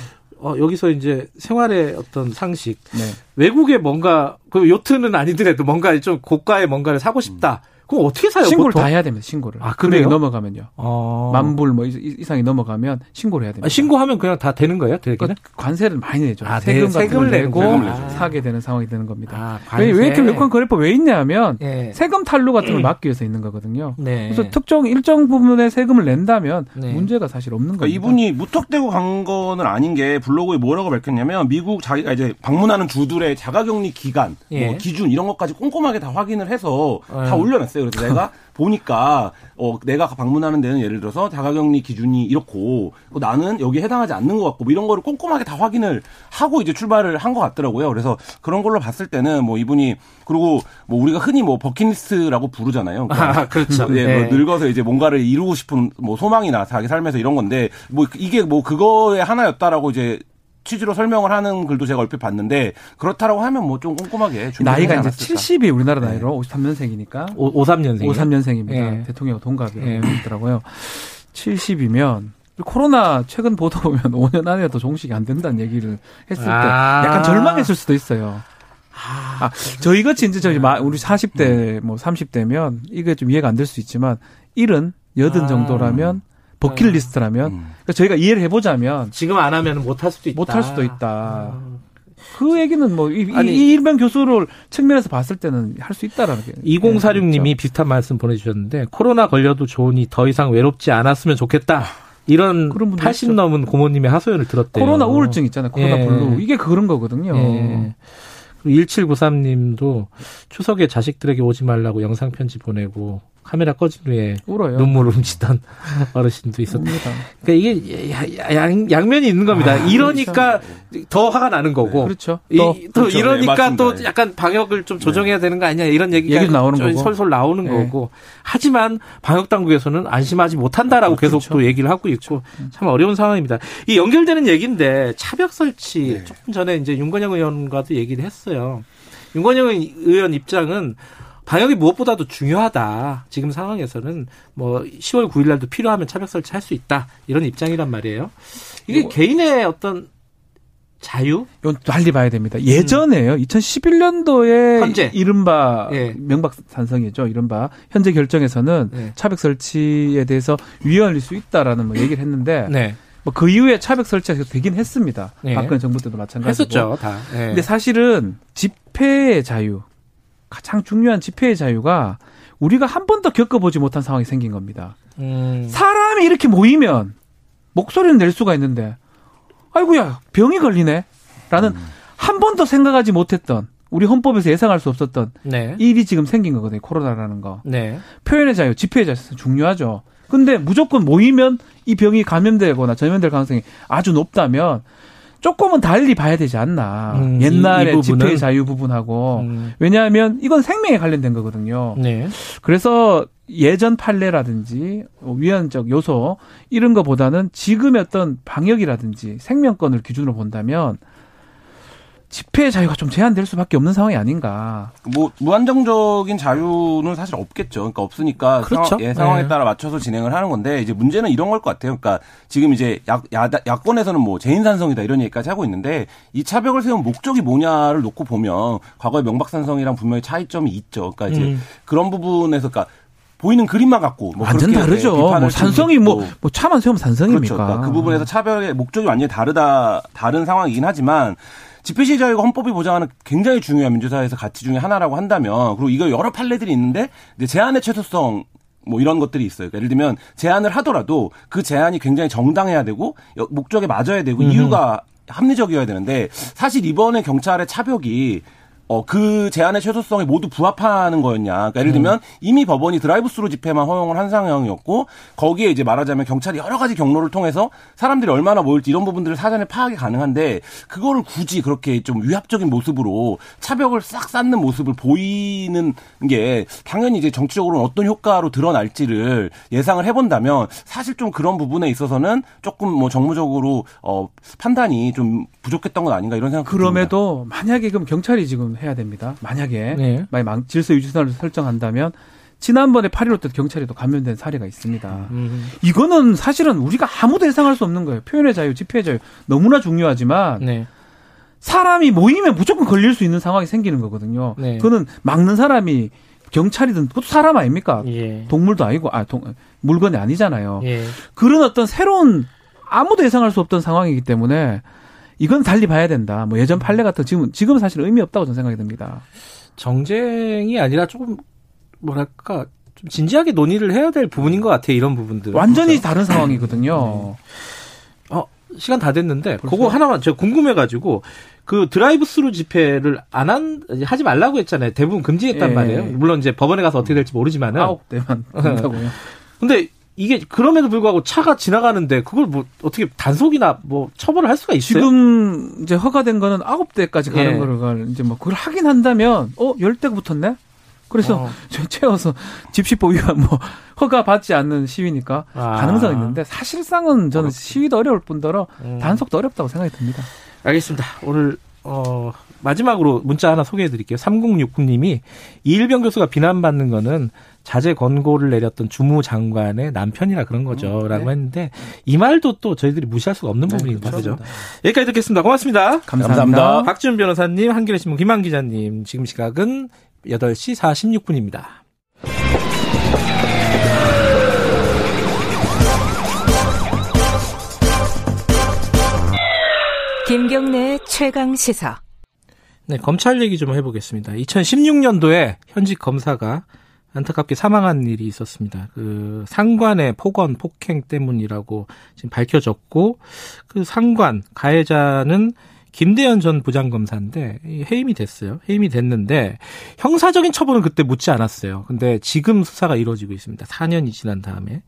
어, 여기서 이제 생활의 어떤 상식, 네. 외국에 뭔가 그 요트는 아니더라도 뭔가 좀 고가의 뭔가를 사고 싶다. 음. 그럼 어떻게 사요? 신고를 보통? 다 해야 됩니다. 신고를. 아, 금액이 넘어가면요. 어. 만불 뭐 이상이 넘어가면 신고를 해야 됩니다. 아, 신고하면 그냥 다 되는 거예요? 그러니까 관세를 많이 내죠. 아, 세금 네. 세금을 내고 아. 사게 되는 상황이 되는 겁니다. 아, 왜, 왜 이렇게 외환 거래법 왜 있냐면 네. 세금 탈루 같은 걸 막기 위해서 있는 거거든요. 네. 그래서 특정 일정 부분의 세금을 낸다면 네. 문제가 사실 없는 그러니까 겁니다. 이분이 무턱대고 간 거는 아닌 게 블로그에 뭐라고 밝혔냐면 미국 자기가 이제 방문하는 주들의 자가격리 기간, 예. 뭐 기준 이런 것까지 꼼꼼하게 다 확인을 해서 음. 다 올려놨어요. 그래서 내가 보니까 어, 내가 방문하는 데는 예를 들어서 자가격리 기준이 이렇고 나는 여기에 해당하지 않는 것 같고 뭐 이런 거를 꼼꼼하게 다 확인을 하고 이제 출발을 한 것 같더라고요. 그래서 그런 걸로 봤을 때는 뭐 이분이 그리고 뭐 우리가 흔히 뭐 버킷리스트라고 부르잖아요. 그러니까 아, 그렇죠. 네, 네. 뭐 늙어서 이제 뭔가를 이루고 싶은 뭐 소망이나 자기 삶에서 이런 건데 뭐 이게 뭐 그거의 하나였다라고 이제 취지로 설명을 하는 글도 제가 얼핏 봤는데 그렇다라고 하면 뭐 좀 꼼꼼하게 나이가 이제 칠십이 우리나라 나이로 네. 오십삼 년생이니까 오, 오십삼 년생 오십삼 년생입니다. 네. 대통령 동갑이더라고요. 네. 칠십이면 코로나 최근 보도 보면 오 년 안에 더 종식이 안 된다는 얘기를 했을 아~ 때 약간 절망했을 수도 있어요. 아, 아 저희 같이 이제 저희 우리 사십 대 뭐 삼십 대면 이게 좀 이해가 안 될 수 있지만 일흔 여든 아~ 정도라면. 버킷리스트라면 음. 그러니까 저희가 이해를 해보자면 지금 안 하면 못할 수도 있다. 못할 수도 있다. 아. 그 얘기는 뭐 이, 아니, 이 일명 교수를 측면에서 봤을 때는 할 수 있다라는 게. 이공사육 님이 네, 비슷한 말씀 보내주셨는데 코로나 걸려도 좋으니 더 이상 외롭지 않았으면 좋겠다. 이런 팔십 있죠. 넘은 고모님의 하소연을 들었대요. 코로나 우울증 있잖아요. 코로나 예. 블루. 이게 그런 거거든요. 예. 일칠구삼 님도 추석에 자식들에게 오지 말라고 영상 편지 보내고 카메라 꺼진 후에 울어요. 눈물을 훔치던 어르신도 있었습니다. 그러니까 이게 양, 양면이 있는 겁니다. 아, 이러니까 그렇죠. 더 화가 나는 거고. 네, 그렇죠. 이, 또 그렇죠. 이러니까 네, 또 약간 방역을 좀 조정해야 네. 되는 거 아니냐 이런 얘기가 나오는 거고. 솔솔 나오는 네. 거고. 하지만 방역 당국에서는 안심하지 못한다라고 아, 그렇죠. 계속 또 얘기를 하고 있고 참 어려운 상황입니다. 이 연결되는 얘기인데 차벽 설치 네. 조금 전에 이제 윤건영 의원과도 얘기를 했어요. 윤건영 의원 입장은 방역이 무엇보다도 중요하다. 지금 상황에서는 뭐 시월 구일 날도 필요하면 차벽 설치할 수 있다. 이런 입장이란 말이에요. 이게 이거, 개인의 어떤 자유? 이건 빨리 봐야 됩니다. 예전에요. 음. 이천십일 년도에 현재. 이른바 예. 명박산성이죠. 이른바 현재 결정에서는 예. 차벽 설치에 대해서 위헌일 수 있다라는 뭐 얘기를 했는데 네. 뭐 그 이후에 차벽 설치가 되긴 했습니다. 예. 박근혜 정부 때도 마찬가지고. 했었죠. 다. 예. 근데 사실은 집회의 자유. 가장 중요한 집회의 자유가 우리가 한 번도 겪어보지 못한 상황이 생긴 겁니다. 음. 사람이 이렇게 모이면 목소리는 낼 수가 있는데 아이고야 병이 걸리네 라는 음. 한 번도 생각하지 못했던 우리 헌법에서 예상할 수 없었던 네. 일이 지금 생긴 거거든요. 코로나라는 거. 네. 표현의 자유, 집회의 자유 중요하죠. 근데 무조건 모이면 이 병이 감염되거나 전염될 가능성이 아주 높다면 조금은 달리 봐야 되지 않나. 음, 옛날에 집회의 자유 부분하고. 음. 왜냐하면 이건 생명에 관련된 거거든요. 네. 그래서 예전 판례라든지 위헌적 요소 이런 거보다는 지금의 어떤 방역이라든지 생명권을 기준으로 본다면 집회의 자유가 좀 제한될 수밖에 없는 상황이 아닌가. 뭐 무한정적인 자유는 사실 없겠죠. 그러니까 없으니까 그렇죠? 상황, 예, 상황에 네. 따라 맞춰서 진행을 하는 건데 이제 문제는 이런 걸 것 같아요. 그러니까 지금 이제 야, 야, 야권에서는 뭐 재인산성이다 이런 얘기까지 하고 있는데 이 차벽을 세운 목적이 뭐냐를 놓고 보면 과거의 명박산성이랑 분명히 차이점이 있죠. 그러니까 이제 음. 그런 부분에서 그러니까. 보이는 그림만 갖고 뭐 완전 다르죠. 뭐 산성이 뭐, 뭐 차만 세우면 산성입니까? 그렇죠. 그러니까 그 부분에서 차별의 목적이 완전히 다르다 다른 상황이긴 하지만 집회 시위 자유가 헌법이 보장하는 굉장히 중요한 민주사회에서 가치 중에 하나라고 한다면 그리고 이거 여러 판례들이 있는데 이제 제한의 최소성 뭐 이런 것들이 있어요. 그러니까 예를 들면 제한을 하더라도 그 제한이 굉장히 정당해야 되고 목적에 맞아야 되고 음. 이유가 합리적이어야 되는데 사실 이번에 경찰의 차벽이 어, 그 제안의 최소성에 모두 부합하는 거였냐. 그러니까 예를 들면 이미 법원이 드라이브스루 집회만 허용을 한 상황이었고 거기에 이제 말하자면 경찰이 여러 가지 경로를 통해서 사람들이 얼마나 모일지 이런 부분들을 사전에 파악이 가능한데 그거를 굳이 그렇게 좀 위압적인 모습으로 차벽을 싹 쌓는 모습을 보이는 게 당연히 이제 정치적으로는 어떤 효과로 드러날지를 예상을 해본다면 사실 좀 그런 부분에 있어서는 조금 뭐 정무적으로 어, 판단이 좀 부족했던 건 아닌가 이런 생각이 그럼에도 듭니다. 만약에 그럼 경찰이 지금 해야 됩니다. 만약에 네. 만약 질서 유지선을 설정한다면 지난번에 팔 일오 때 경찰이 또 감염된 사례가 있습니다. 음. 이거는 사실은 우리가 아무도 예상할 수 없는 거예요. 표현의 자유, 집회의 자유 너무나 중요하지만 네. 사람이 모이면 무조건 걸릴 수 있는 상황이 생기는 거거든요. 네. 그거는 막는 사람이 경찰이든 그것도 사람 아닙니까? 예. 동물도 아니고 아, 동, 물건이 아니잖아요. 예. 그런 어떤 새로운 아무도 예상할 수 없던 상황이기 때문에 이건 달리 봐야 된다. 뭐 예전 판례 같은 지금 지금 사실 의미 없다고 저는 생각이 듭니다. 정쟁이 아니라 조금 뭐랄까 좀 진지하게 논의를 해야 될 부분인 것 같아요. 이런 부분들 완전히 그렇죠? 다른 상황이거든요. 네. 어 시간 다 됐는데 벌써? 그거 하나만 제가 궁금해가지고 그 드라이브스루 집회를 안 한 하지 말라고 했잖아요. 대부분 금지했단 예. 말이에요. 물론 이제 법원에 가서 어떻게 될지 모르지만은 아홉 대만 된다고요. 근데 이게 그럼에도 불구하고 차가 지나가는데 그걸 뭐 어떻게 단속이나 뭐 처벌을 할 수가 있어요? 지금 이제 허가된 거는 아홉 대까지 가는 예. 거를 이제 뭐 그걸 하긴 한다면 어 열 대가 붙었네. 그래서 어. 채워서 집시법 위반 뭐 허가 받지 않는 시위니까 아. 가능성 있는데 사실상은 저는 어렵지. 시위도 어려울 뿐더러 음. 단속도 어렵다고 생각이 듭니다. 알겠습니다. 오늘 어. 마지막으로 문자 하나 소개해드릴게요. 삼공육구 님이 이일병 교수가 비난받는 거는 자제 권고를 내렸던 주무 장관의 남편이라 그런 거죠. 음, 라고 네. 했는데 이 말도 또 저희들이 무시할 수가 없는 네, 부분인 거죠. 여기까지 듣겠습니다. 고맙습니다. 감사합니다. 감사합니다. 박지훈 변호사님, 한겨레신문 김한 기자님. 지금 시각은 여덟 시 사십육 분입니다. 김경래 최강시사. 네, 검찰 얘기 좀 해보겠습니다. 이천십육 년도에 현직 검사가 안타깝게 사망한 일이 있었습니다. 그 상관의 폭언, 폭행 때문이라고 지금 밝혀졌고 그 상관 가해자는 김대현 전 부장검사인데 해임이 됐어요. 해임이 됐는데 형사적인 처벌은 그때 묻지 않았어요. 근데 지금 수사가 이루어지고 있습니다. 사 년이 지난 다음에.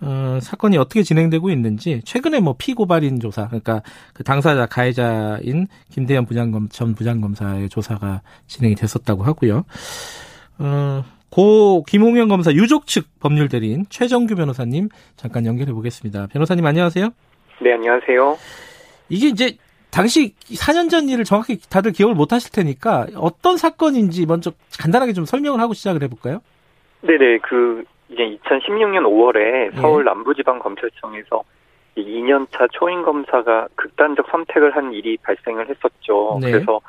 어, 사건이 어떻게 진행되고 있는지 최근에 뭐 피고발인 조사 그러니까 그 당사자 가해자인 김대현 부장검 전 부장검사의 조사가 진행이 됐었다고 하고요. 어, 고 김홍현 검사 유족 측 법률 대리인 최정규 변호사님 잠깐 연결해 보겠습니다. 변호사님 안녕하세요. 네 안녕하세요. 이게 이제 당시 사 년 전 일을 정확히 다들 기억을 못 하실 테니까 어떤 사건인지 먼저 간단하게 좀 설명을 하고 시작을 해볼까요? 네네 그. 이게 이천십육 년 오월에 서울 남부지방검찰청에서 이 년 차 초임 검사가 극단적 선택을 한 일이 발생을 했었죠. 네. 그래서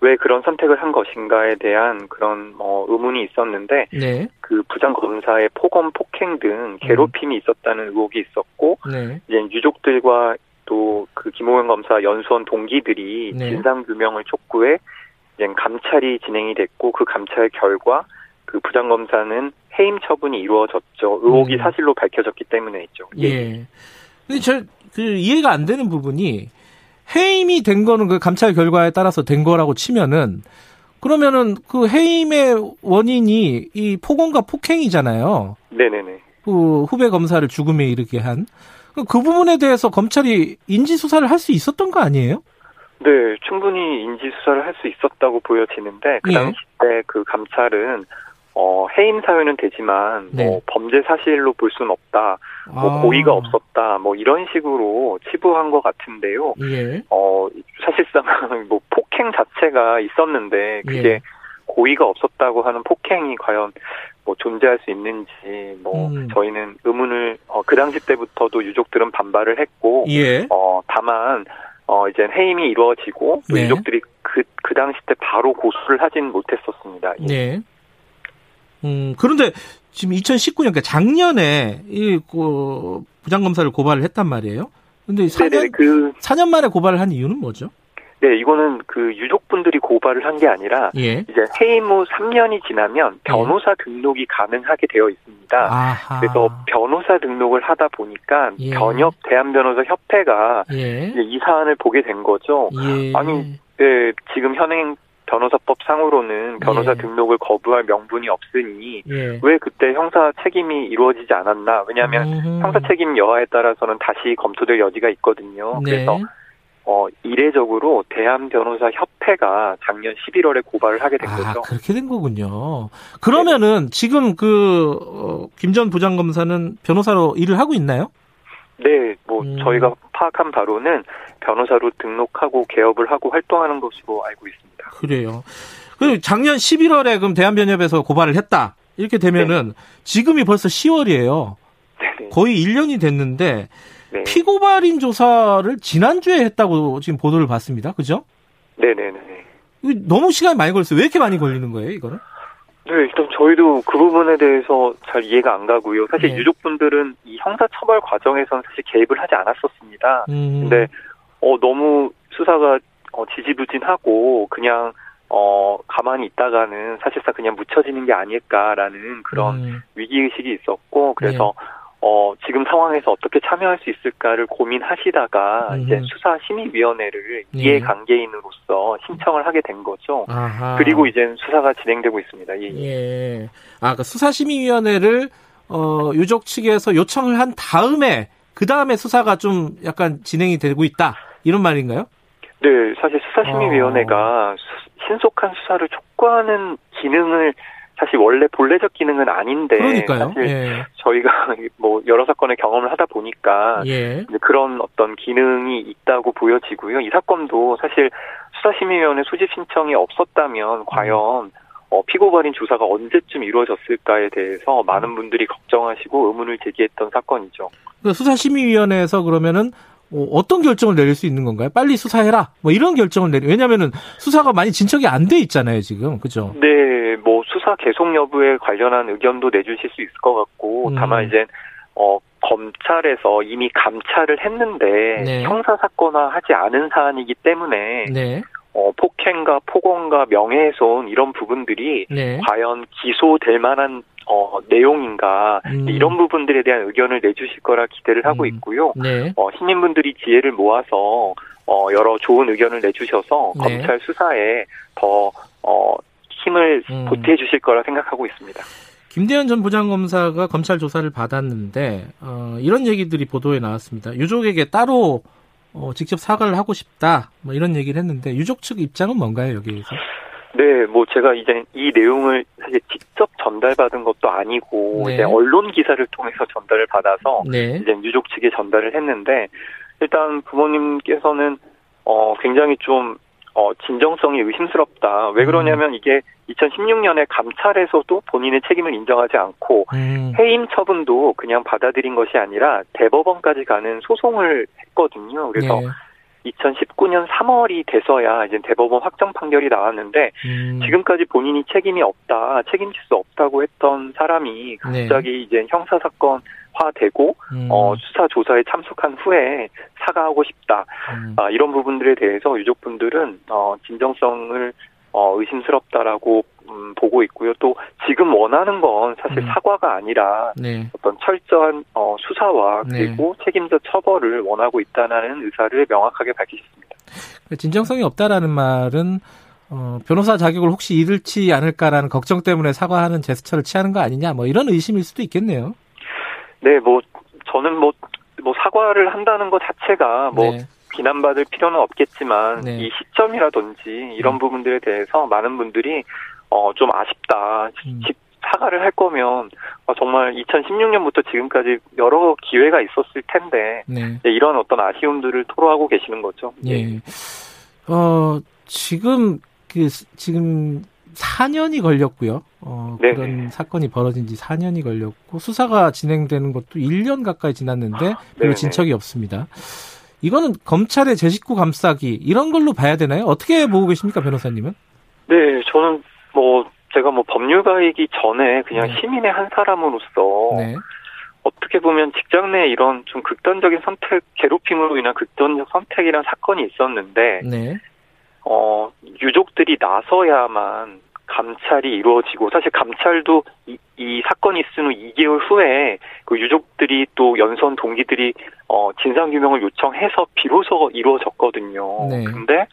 왜 그런 선택을 한 것인가에 대한 그런 뭐 의문이 있었는데 네. 그 부장검사의 폭언, 폭행 등 괴롭힘이 있었다는 의혹이 있었고 네. 이제 유족들과 또 그 김홍현 검사 연수원 동기들이 네. 진상규명을 촉구해 이제 감찰이 진행이 됐고 그 감찰 결과 그 부장검사는 해임 처분이 이루어졌죠. 의혹이 음. 사실로 밝혀졌기 때문에죠. 예. 예. 근데 저, 그, 이해가 안 되는 부분이 해임이 된 거는 그 감찰 결과에 따라서 된 거라고 치면은 그러면은 그 해임의 원인이 이 폭언과 폭행이잖아요. 네네네. 그 후배 검사를 죽음에 이르게 한. 그 부분에 대해서 검찰이 인지수사를 할 수 있었던 거 아니에요? 네, 충분히 인지 수사를 할 수 있었다고 보여지는데 그 당시 예. 때 그 감찰은 어, 해임 사유는 되지만 네. 뭐 범죄 사실로 볼 수는 없다, 뭐 아. 고의가 없었다, 뭐 이런 식으로 치부한 것 같은데요. 예. 어, 사실상 뭐 폭행 자체가 있었는데 그게 예. 고의가 없었다고 하는 폭행이 과연 뭐 존재할 수 있는지 뭐 음. 저희는 의문을 어, 그 당시 때부터도 유족들은 반발을 했고, 예. 어, 다만. 어, 이제 해임이 이루어지고, 또 네. 유족들이 그, 그 당시 때 바로 고소를 하진 못했었습니다. 예. 네. 음, 그런데 지금 이천십구 년, 그러니까 작년에 이, 그, 부장검사를 고발을 했단 말이에요. 근데 사 년, 그, 사 년 만에 고발을 한 이유는 뭐죠? 네, 이거는 그 유족분들이 고발을 한 게 아니라, 예. 이제 해임 후 삼 년이 지나면 변호사 예. 등록이 가능하게 되어 있습니다. 아하. 그래서 변호사 등록을 하다 보니까 예. 변협 대한변호사협회가 예. 이제 이 사안을 보게 된 거죠. 예. 아니, 네, 지금 현행 변호사법상으로는 변호사 예. 등록을 거부할 명분이 없으니 예. 왜 그때 형사 책임이 이루어지지 않았나? 왜냐하면 음. 형사 책임 여하에 따라서는 다시 검토될 여지가 있거든요. 네. 그래서 어, 이례적으로 대한변호사협회가 작년 십일월에 고발을 하게 된 거죠. 아, 그렇게 된 거군요. 그러면은 네. 지금 그, 어, 김 전 부장검사는 변호사로 일을 하고 있나요? 네, 뭐, 음. 저희가 파악한 바로는 변호사로 등록하고 개업을 하고 활동하는 것으로 알고 있습니다. 그래요. 그럼 작년 십일월에 그럼 대한변협에서 고발을 했다. 이렇게 되면은 네. 지금이 벌써 시월이에요. 네네. 거의 일 년이 됐는데, 네. 피고발인 조사를 지난주에 했다고 지금 보도를 봤습니다. 그죠? 네네네. 너무 시간이 많이 걸렸어요. 왜 이렇게 많이 걸리는 거예요, 이거는? 네, 일단 저희도 그 부분에 대해서 잘 이해가 안 가고요. 사실 네. 유족분들은 이 형사처벌 과정에서는 사실 개입을 하지 않았었습니다. 음. 근데, 어, 너무 수사가 어, 지지부진하고 그냥, 어, 가만히 있다가는 사실상 그냥 묻혀지는 게 아닐까라는 그런 음. 위기의식이 있었고, 그래서 네. 어, 지금 상황에서 어떻게 참여할 수 있을까를 고민하시다가 음. 이제 수사심의위원회를 예. 이해관계인으로서 신청을 하게 된 거죠. 아하. 그리고 이제 수사가 진행되고 있습니다. 예. 예. 아, 그러니까 수사심의위원회를 어, 유족 측에서 요청을 한 다음에 그 다음에 수사가 좀 약간 진행이 되고 있다 이런 말인가요? 네, 사실 수사심의위원회가 어. 수, 신속한 수사를 촉구하는 기능을 사실 원래 본래적 기능은 아닌데 그러니까요. 사실 예. 저희가 뭐 여러 사건을 경험을 하다 보니까 예. 그런 어떤 기능이 있다고 보여지고요. 이 사건도 사실 수사심의위원회 소집 신청이 없었다면 과연 음. 어, 피고발인 조사가 언제쯤 이루어졌을까에 대해서 많은 분들이 걱정하시고 의문을 제기했던 사건이죠. 그러니까 수사심의위원회에서 그러면은 어떤 결정을 내릴 수 있는 건가요? 빨리 수사해라. 뭐 이런 결정을 내리. 왜냐면은 수사가 많이 진척이 안 돼 있잖아요, 지금. 그죠? 네, 뭐 수사 계속 여부에 관련한 의견도 내주실 수 있을 것 같고, 음. 다만 이제 어 검찰에서 이미 감찰을 했는데 네. 형사 사건화하지 않은 사안이기 때문에 네. 어 폭행과 폭언과 명예훼손 이런 부분들이 네. 과연 기소될 만한 어, 내용인가, 음. 이런 부분들에 대한 의견을 내주실 거라 기대를 하고 있고요. 음. 네. 어, 시민분들이 지혜를 모아서, 어, 여러 좋은 의견을 내주셔서, 네. 검찰 수사에 더, 어, 힘을 음. 보태해 주실 거라 생각하고 있습니다. 김대현 전 부장검사가 검찰 조사를 받았는데, 어, 이런 얘기들이 보도에 나왔습니다. 유족에게 따로, 어, 직접 사과를 하고 싶다, 뭐 이런 얘기를 했는데, 유족 측 입장은 뭔가요, 여기에서? 네, 뭐 제가 이제 이 내용을 사실 직접 전달받은 것도 아니고 네. 이제 언론 기사를 통해서 전달을 받아서 네. 이제 유족 측에 전달을 했는데 일단 부모님께서는 어 굉장히 좀 어 진정성이 의심스럽다. 왜 그러냐면 음. 이게 이천십육 년에 감찰에서도 본인의 책임을 인정하지 않고 음. 해임 처분도 그냥 받아들인 것이 아니라 대법원까지 가는 소송을 했거든요. 그래서 네. 이천십구 년 삼월이 돼서야 이제 대법원 확정 판결이 나왔는데 음. 지금까지 본인이 책임이 없다, 책임질 수 없다고 했던 사람이 갑자기 네. 이제 형사 사건화되고 음. 어, 수사 조사에 참석한 후에 사과하고 싶다. 음. 아, 이런 부분들에 대해서 유족분들은 어, 진정성을 어, 의심스럽다라고 음, 보고 있고요. 또 지금 원하는 건 사실 음. 사과가 아니라 네. 어떤 철저한 어, 수사와 그리고 네. 책임자 처벌을 원하고 있다는 의사를 명확하게 밝히셨습니다. 진정성이 없다라는 말은 어, 변호사 자격을 혹시 잃을지 않을까라는 걱정 때문에 사과하는 제스처를 취하는 거 아니냐 뭐 이런 의심일 수도 있겠네요. 네, 뭐 저는 뭐, 뭐 사과를 한다는 것 자체가 뭐 네. 비난받을 필요는 없겠지만 네. 이 시점이라든지 이런 부분들에 대해서 많은 분들이 어, 좀 아쉽다. 음. 사과를 할 거면 정말 이천십육 년부터 지금까지 여러 기회가 있었을 텐데 네. 이런 어떤 아쉬움들을 토로하고 계시는 거죠. 예. 어, 지금 그 지금 사 년이 걸렸고요. 어, 그런 사건이 벌어진 지 사 년이 걸렸고 수사가 진행되는 것도 일 년 가까이 지났는데 아, 별로 진척이 없습니다. 이거는 검찰의 제 식구 감싸기 이런 걸로 봐야 되나요? 어떻게 보고 계십니까, 변호사님은? 네, 저는 뭐. 제가 뭐 법률가이기 전에 그냥 네. 시민의 한 사람으로서 네. 어떻게 보면 직장 내 이런 좀 극단적인 선택, 괴롭힘으로 인한 극단적 선택이란 사건이 있었는데 네. 어, 유족들이 나서야만 감찰이 이루어지고 사실 감찰도 이, 이 사건이 있은 후 이 개월 후에 그 유족들이 또 연선 동기들이 어, 진상규명을 요청해서 비로소 이루어졌거든요. 네. 근데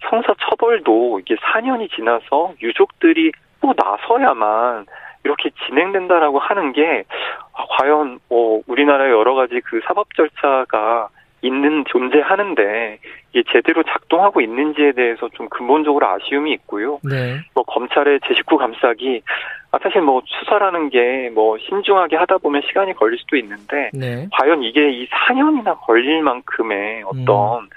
형사처벌도 이게 사 년이 지나서 유족들이 또 나서야만 이렇게 진행된다라고 하는 게 과연 뭐 우리나라의 여러 가지 그 사법 절차가 있는 존재하는데 이게 제대로 작동하고 있는지에 대해서 좀 근본적으로 아쉬움이 있고요. 네. 뭐 검찰의 제 식구 감싸기 아 사실 뭐 수사라는 게 뭐 신중하게 하다 보면 시간이 걸릴 수도 있는데 네. 과연 이게 이 사 년이나 걸릴 만큼의 어떤 음.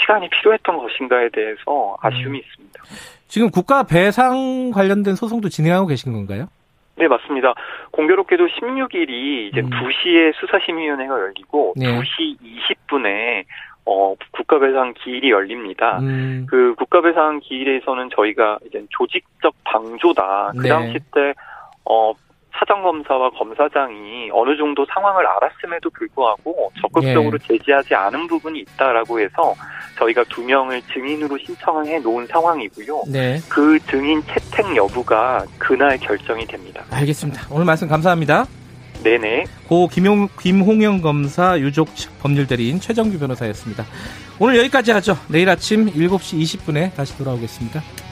시간이 필요했던 것인가에 대해서 아쉬움이 음. 있습니다. 지금 국가 배상 관련된 소송도 진행하고 계신 건가요? 네, 맞습니다. 공교롭게도 십육 일이 이제 음. 두 시에 수사심의위원회가 열리고 네. 두 시 이십 분에 어, 국가 배상 기일이 열립니다. 음. 그 국가 배상 기일에서는 저희가 이제 조직적 방조다. 그 당시 네. 때 어, 사장검사와 검사장이 어느 정도 상황을 알았음에도 불구하고 적극적으로 예. 제지하지 않은 부분이 있다라고 해서 저희가 두 명을 증인으로 신청해 놓은 상황이고요. 네. 그 증인 채택 여부가 그날 결정이 됩니다. 알겠습니다. 오늘 말씀 감사합니다. 네네. 고 김용, 김홍영 검사 유족 측 법률대리인 최정규 변호사였습니다. 오늘 여기까지 하죠. 내일 아침 일곱 시 이십 분에 다시 돌아오겠습니다.